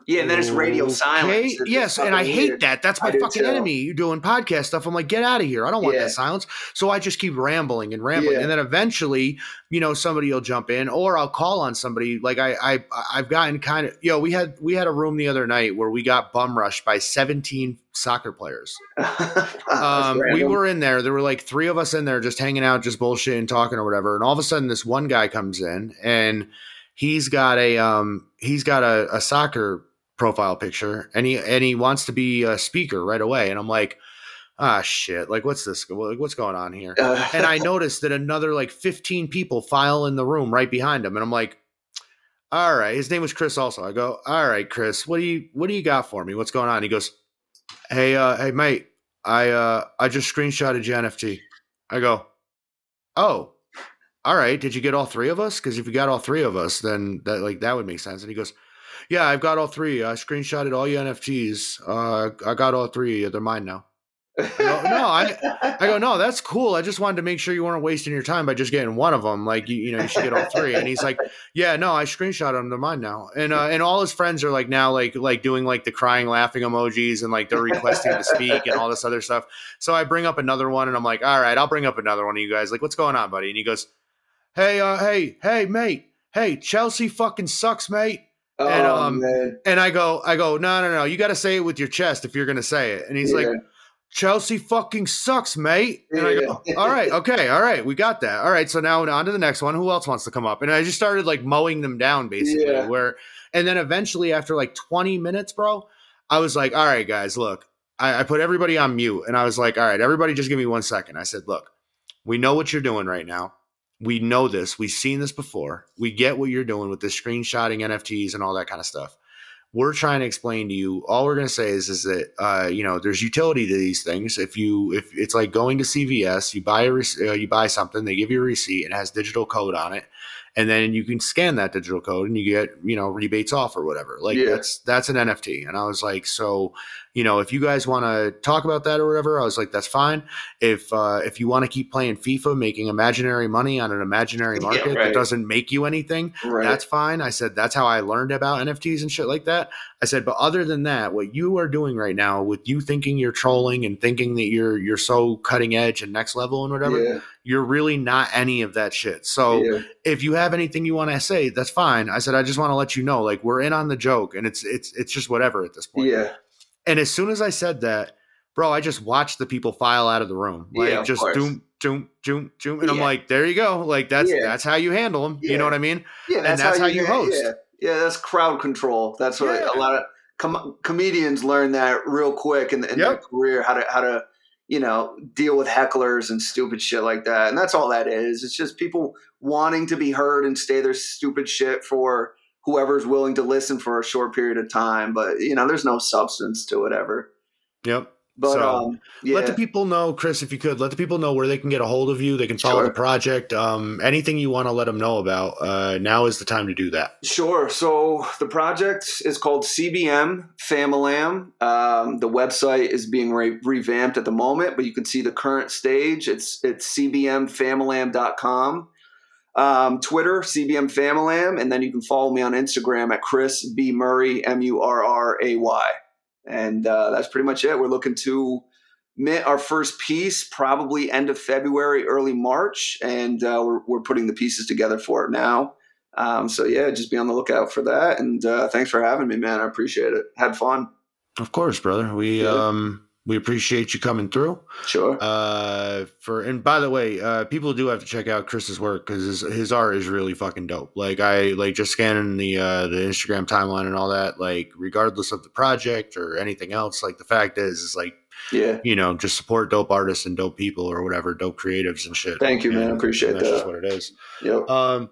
Yeah, and then it's radio okay. silence. It's yes, and I hate weird. that. That's my fucking too. enemy. You're doing podcast stuff. I'm like, get out of here. I don't want yeah. that silence. So I just keep rambling and rambling. Yeah. And then eventually, you know, somebody will jump in or I'll call on somebody. Like I, I, I've gotten kind of – yo, we had we had a room the other night where we got bum rushed by seventeen soccer players. um, we were in there. There were like three of us in there just hanging out, just bullshitting, talking or whatever. And all of a sudden this one guy comes in and he's got a um, he's got a, a soccer – profile picture and he and he wants to be a speaker right away, and I'm like, ah shit, like what's this, what's going on here? And I noticed that another like fifteen people file in the room right behind him, and I'm like, all right, his name was Chris also. I go, all right, Chris, what do you what do you got for me, what's going on? He goes, hey uh hey mate, I uh I just screenshotted your N F T. I go, oh, all right, did you get all three of us? Because if you got all three of us, then that like that would make sense. And he goes, yeah, I've got all three. I screenshotted all your N F Ts. Uh, I got all three. They're mine now. I go, no, I, I go, no, that's cool. I just wanted to make sure you weren't wasting your time by just getting one of them. Like, you, you know, you should get all three. And he's like, yeah, no, I screenshot them. They're mine now. And, uh, and all his friends are like now, like, like doing like the crying, laughing emojis and like they're requesting to speak and all this other stuff. So I bring up another one and I'm like, all right, I'll bring up another one of you guys. Like, what's going on, buddy? And he goes, Hey, uh, Hey, Hey, mate. Hey, Chelsea fucking sucks, mate. Oh, and, um, man. and I go, I go, no, no, no. You got to say it with your chest if you're going to say it. And he's yeah. like, Chelsea fucking sucks, mate. And I go, all right, okay, all right, we got that. All right, so now on to the next one. Who else wants to come up? And I just started like mowing them down, basically. Yeah. Where, and then eventually, after like twenty minutes, bro, I was like, all right, guys, look, I, I put everybody on mute, and I was like, all right, everybody, just give me one second. I said, look, we know what you're doing right now. We know this. We've seen this before. We get what you're doing with the screenshotting N F Ts and all that kind of stuff. We're trying to explain to you, all we're going to say is, is that, uh, you know, there's utility to these things. If you, if it's like going to C V S, you buy, a rec- uh, you buy something, they give you a receipt and it has digital code on it. And then you can scan that digital code and you get, you know, rebates off or whatever. Like yeah. that's, that's an N F T. And I was like, so, you know, if you guys want to talk about that or whatever, I was like, that's fine. If, uh, if you want to keep playing FIFA, making imaginary money on an imaginary market yeah, right. that doesn't make you anything, right. that's fine. I said, that's how I learned about N F Ts and shit like that. I said, but other than that, what you are doing right now with you thinking you're trolling and thinking that you're, you're so cutting edge and next level and whatever, yeah. you're really not any of that shit. So yeah. if you have anything you want to say, that's fine. I said, I just want to let you know, like we're in on the joke and it's, it's, it's just whatever at this point. Yeah. And as soon as I said that, bro, I just watched the people file out of the room. Like yeah, just doom, doom, doom, doom. And yeah. I'm like, there you go. Like that's, yeah. that's how you handle them. Yeah. You know what I mean? Yeah. That's and that's how, how you, you host. Yeah. Yeah, that's crowd control. That's what yeah. a lot of com- comedians learn that real quick in, in yep. their career, how to how to you know deal with hecklers and stupid shit like that. And that's all that is. It's just people wanting to be heard and say their stupid shit for whoever's willing to listen for a short period of time. But you know, there's no substance to it ever. Yep. But so, um, yeah. let the people know, Chris, if you could, let the people know where they can get a hold of you. They can follow sure. the project. Um, anything you want to let them know about, uh, now is the time to do that. Sure. So the project is called C B M Famalam. Um, the website is being re- revamped at the moment, but you can see the current stage. It's it's C B M Famalam dot com. Um, Twitter, C B M Famalam. And then you can follow me on Instagram at Chris B. Murray, M U R R A Y. And uh, that's pretty much it. We're looking to mint our first piece probably end of February, early March. And uh, we're, we're putting the pieces together for it now. Um, so, yeah, just be on the lookout for that. And uh, thanks for having me, man. I appreciate it. Had fun. Of course, brother. We yeah. um we appreciate you coming through. Sure. Uh, for and by the way, uh, people do have to check out Chris's work because his, his art is really fucking dope. Like I like just scanning the uh, the Instagram timeline and all that. Like regardless of the project or anything else, like the fact is, is like yeah, you know, just support dope artists and dope people or whatever, dope creatives and shit. Thank you, and, man. I appreciate that's that. That's just what it is. Yep. Um,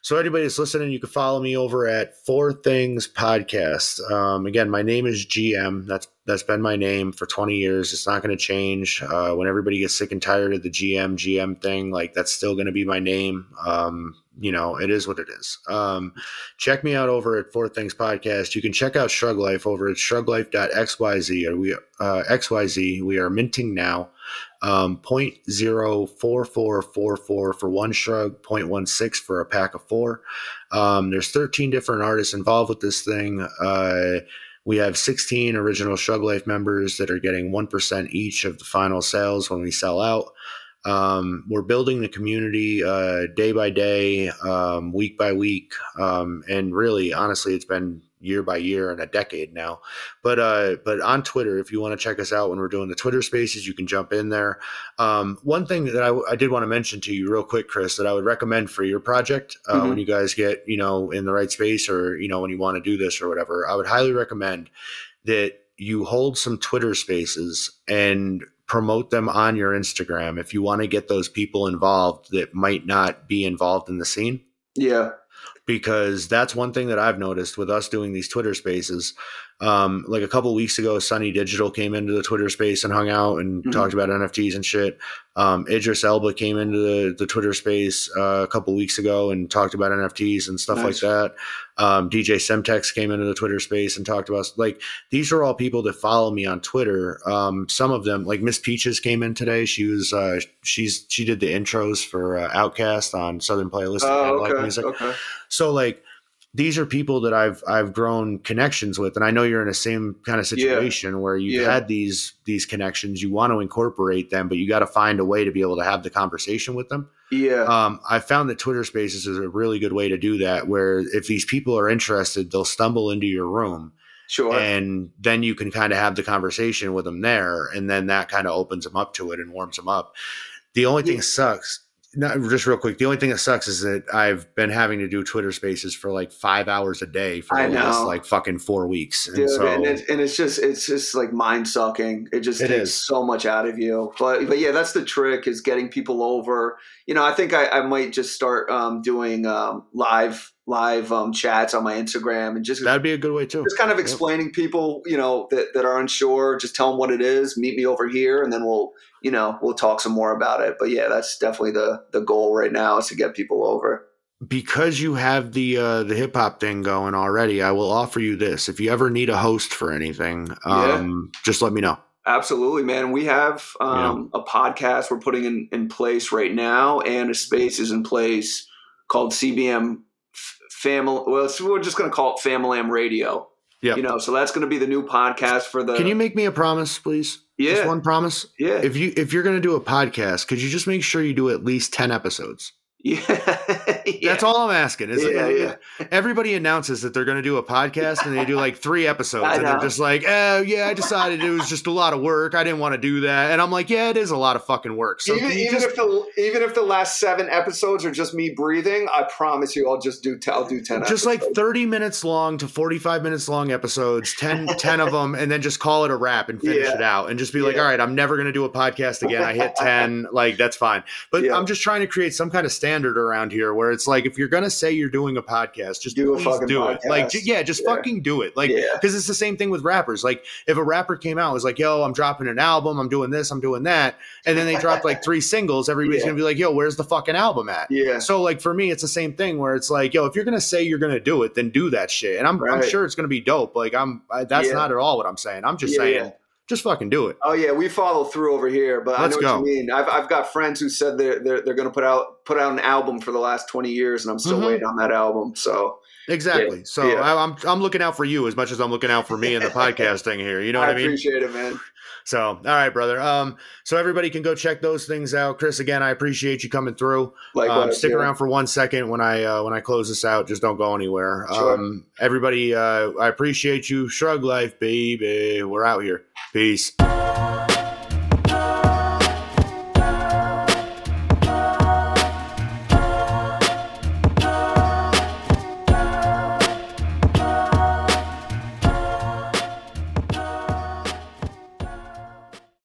So anybody that's listening, you can follow me over at Four Things Podcast. Um, again, my name is G M. That's that's been my name for twenty years. It's not going to change. Uh, when everybody gets sick and tired of the G M G M thing, like that's still going to be my name. Um, you know, it is what it is. Um, check me out over at Four Things Podcast. You can check out Shrug Life over at shrug life dot x y z. Or we uh, X Y Z? We are minting now. Um, zero point zero four four four four for one shrug, zero point one six for a pack of four. Um, there's thirteen different artists involved with this thing. Uh, we have sixteen original Shrug Life members that are getting one percent each of the final sales when we sell out. Um, we're building the community, uh, day by day, um, week by week. Um, and really, honestly, it's been year by year and a decade now, but, uh, but on Twitter, if you want to check us out when we're doing the Twitter spaces, you can jump in there. Um, one thing that I, I did want to mention to you real quick, Chris, that I would recommend for your project, uh, mm-hmm. when you guys get, you know, in the right space or, you know, when you want to do this or whatever, I would highly recommend that you hold some Twitter spaces and promote them on your Instagram if you want to get those people involved that might not be involved in the scene. Yeah. Because that's one thing that I've noticed with us doing these Twitter spaces. Um, like a couple of weeks ago, Sunny Digital came into the Twitter space and hung out and mm-hmm. talked about N F Ts and shit. Um, Idris Elba came into the, the Twitter space uh, a couple of weeks ago and talked about N F Ts and stuff nice. like that. Um, D J Semtex came into the Twitter space and talked about, like, these are all people that follow me on Twitter. Um, some of them, like Miss Peaches came in today. She was, uh, she's, she did the intros for uh, Outkast on Southern Playlist. Oh, okay, music. okay. So like, these are people that I've I've grown connections with, and I know you're in the same kind of situation yeah. where you've yeah. had these these connections. You want to incorporate them, but you got to find a way to be able to have the conversation with them. Yeah, um, I found that Twitter Spaces is a really good way to do that. Where if these people are interested, they'll stumble into your room, sure, and then you can kind of have the conversation with them there, and then that kind of opens them up to it and warms them up. The only yeah. thing that sucks. Not, just real quick. The only thing that sucks is that I've been having to do Twitter Spaces for like five hours a day for the last like fucking four weeks. Dude, and, so, and, it's, and it's just it's just like mind sucking. It just it takes is. so much out of you. But but yeah, that's the trick, is getting people over. You know, I think I, I might just start um, doing um, live live um, chats on my Instagram, and just that'd be a good way too. Just kind of explaining yep. people, you know, that that are unsure. Just tell them what it is. Meet me over here, and then we'll. You know, we'll talk some more about it. But yeah, that's definitely the the goal right now, is to get people over. Because you have the uh, the hip hop thing going already, I will offer you this: if you ever need a host for anything, um, yeah. just let me know. Absolutely, man. We have um, yeah. a podcast we're putting in, in place right now, and a space is in place called C B M Famalam. Well, so we're just going to call it Famalam Radio. Yeah, you know, so that's going to be the new podcast for the. Can you make me a promise, please? Yeah. Just one promise. Yeah. If you if you're gonna do a podcast, could you just make sure you do at least ten episodes? Yeah. yeah. That's all I'm asking. Is yeah, it, yeah. Everybody announces that they're gonna do a podcast and they do like three episodes and they're just like, oh yeah, I decided it was just a lot of work. I didn't want to do that. And I'm like, yeah, it is a lot of fucking work. So even even just, if the even if the last seven episodes are just me breathing, I promise you, I'll just do I'll do ten. Just episodes. Like thirty minutes long to forty-five minutes long episodes, ten, ten of them, and then just call it a wrap and finish yeah. it out, and just be yeah. like, all right, I'm never gonna do a podcast again. I hit ten, like that's fine. But yeah. I'm just trying to create some kind of standard around here where it's like, if you're gonna say you're doing a podcast, just do, a fucking do podcast. it. Like, yeah, just yeah. fucking do it. Like, because yeah. it's the same thing with rappers. Like, if a rapper came out and was like, yo, I'm dropping an album, I'm doing this, I'm doing that, and then they dropped like three singles, everybody's yeah. gonna be like, yo, where's the fucking album at? Yeah. So like for me, it's the same thing where it's like, yo, if you're gonna say you're gonna do it, then do that shit. And I'm, right. I'm sure it's gonna be dope. Like I'm, I, that's yeah. not at all what I'm saying. I'm just yeah, saying. Yeah. Just fucking do it. Oh yeah, we follow through over here, but Let's I know go. what you mean. I've I've got friends who said they're they're, they're going to put out put out an album for the last twenty years, and I'm still mm-hmm. waiting on that album. So exactly. Yeah. So yeah. I, I'm I'm looking out for you as much as I'm looking out for me in the podcast thing here. You know what I, I mean? Appreciate it, man. So all right, brother. Um, so everybody can go check those things out. Chris, again, I appreciate you coming through. Likewise, um, stick yeah. around for one second when I uh, when I close this out. Just don't go anywhere. Sure. Um, everybody, uh, I appreciate you. Shrug Life, baby. We're out here. Peace.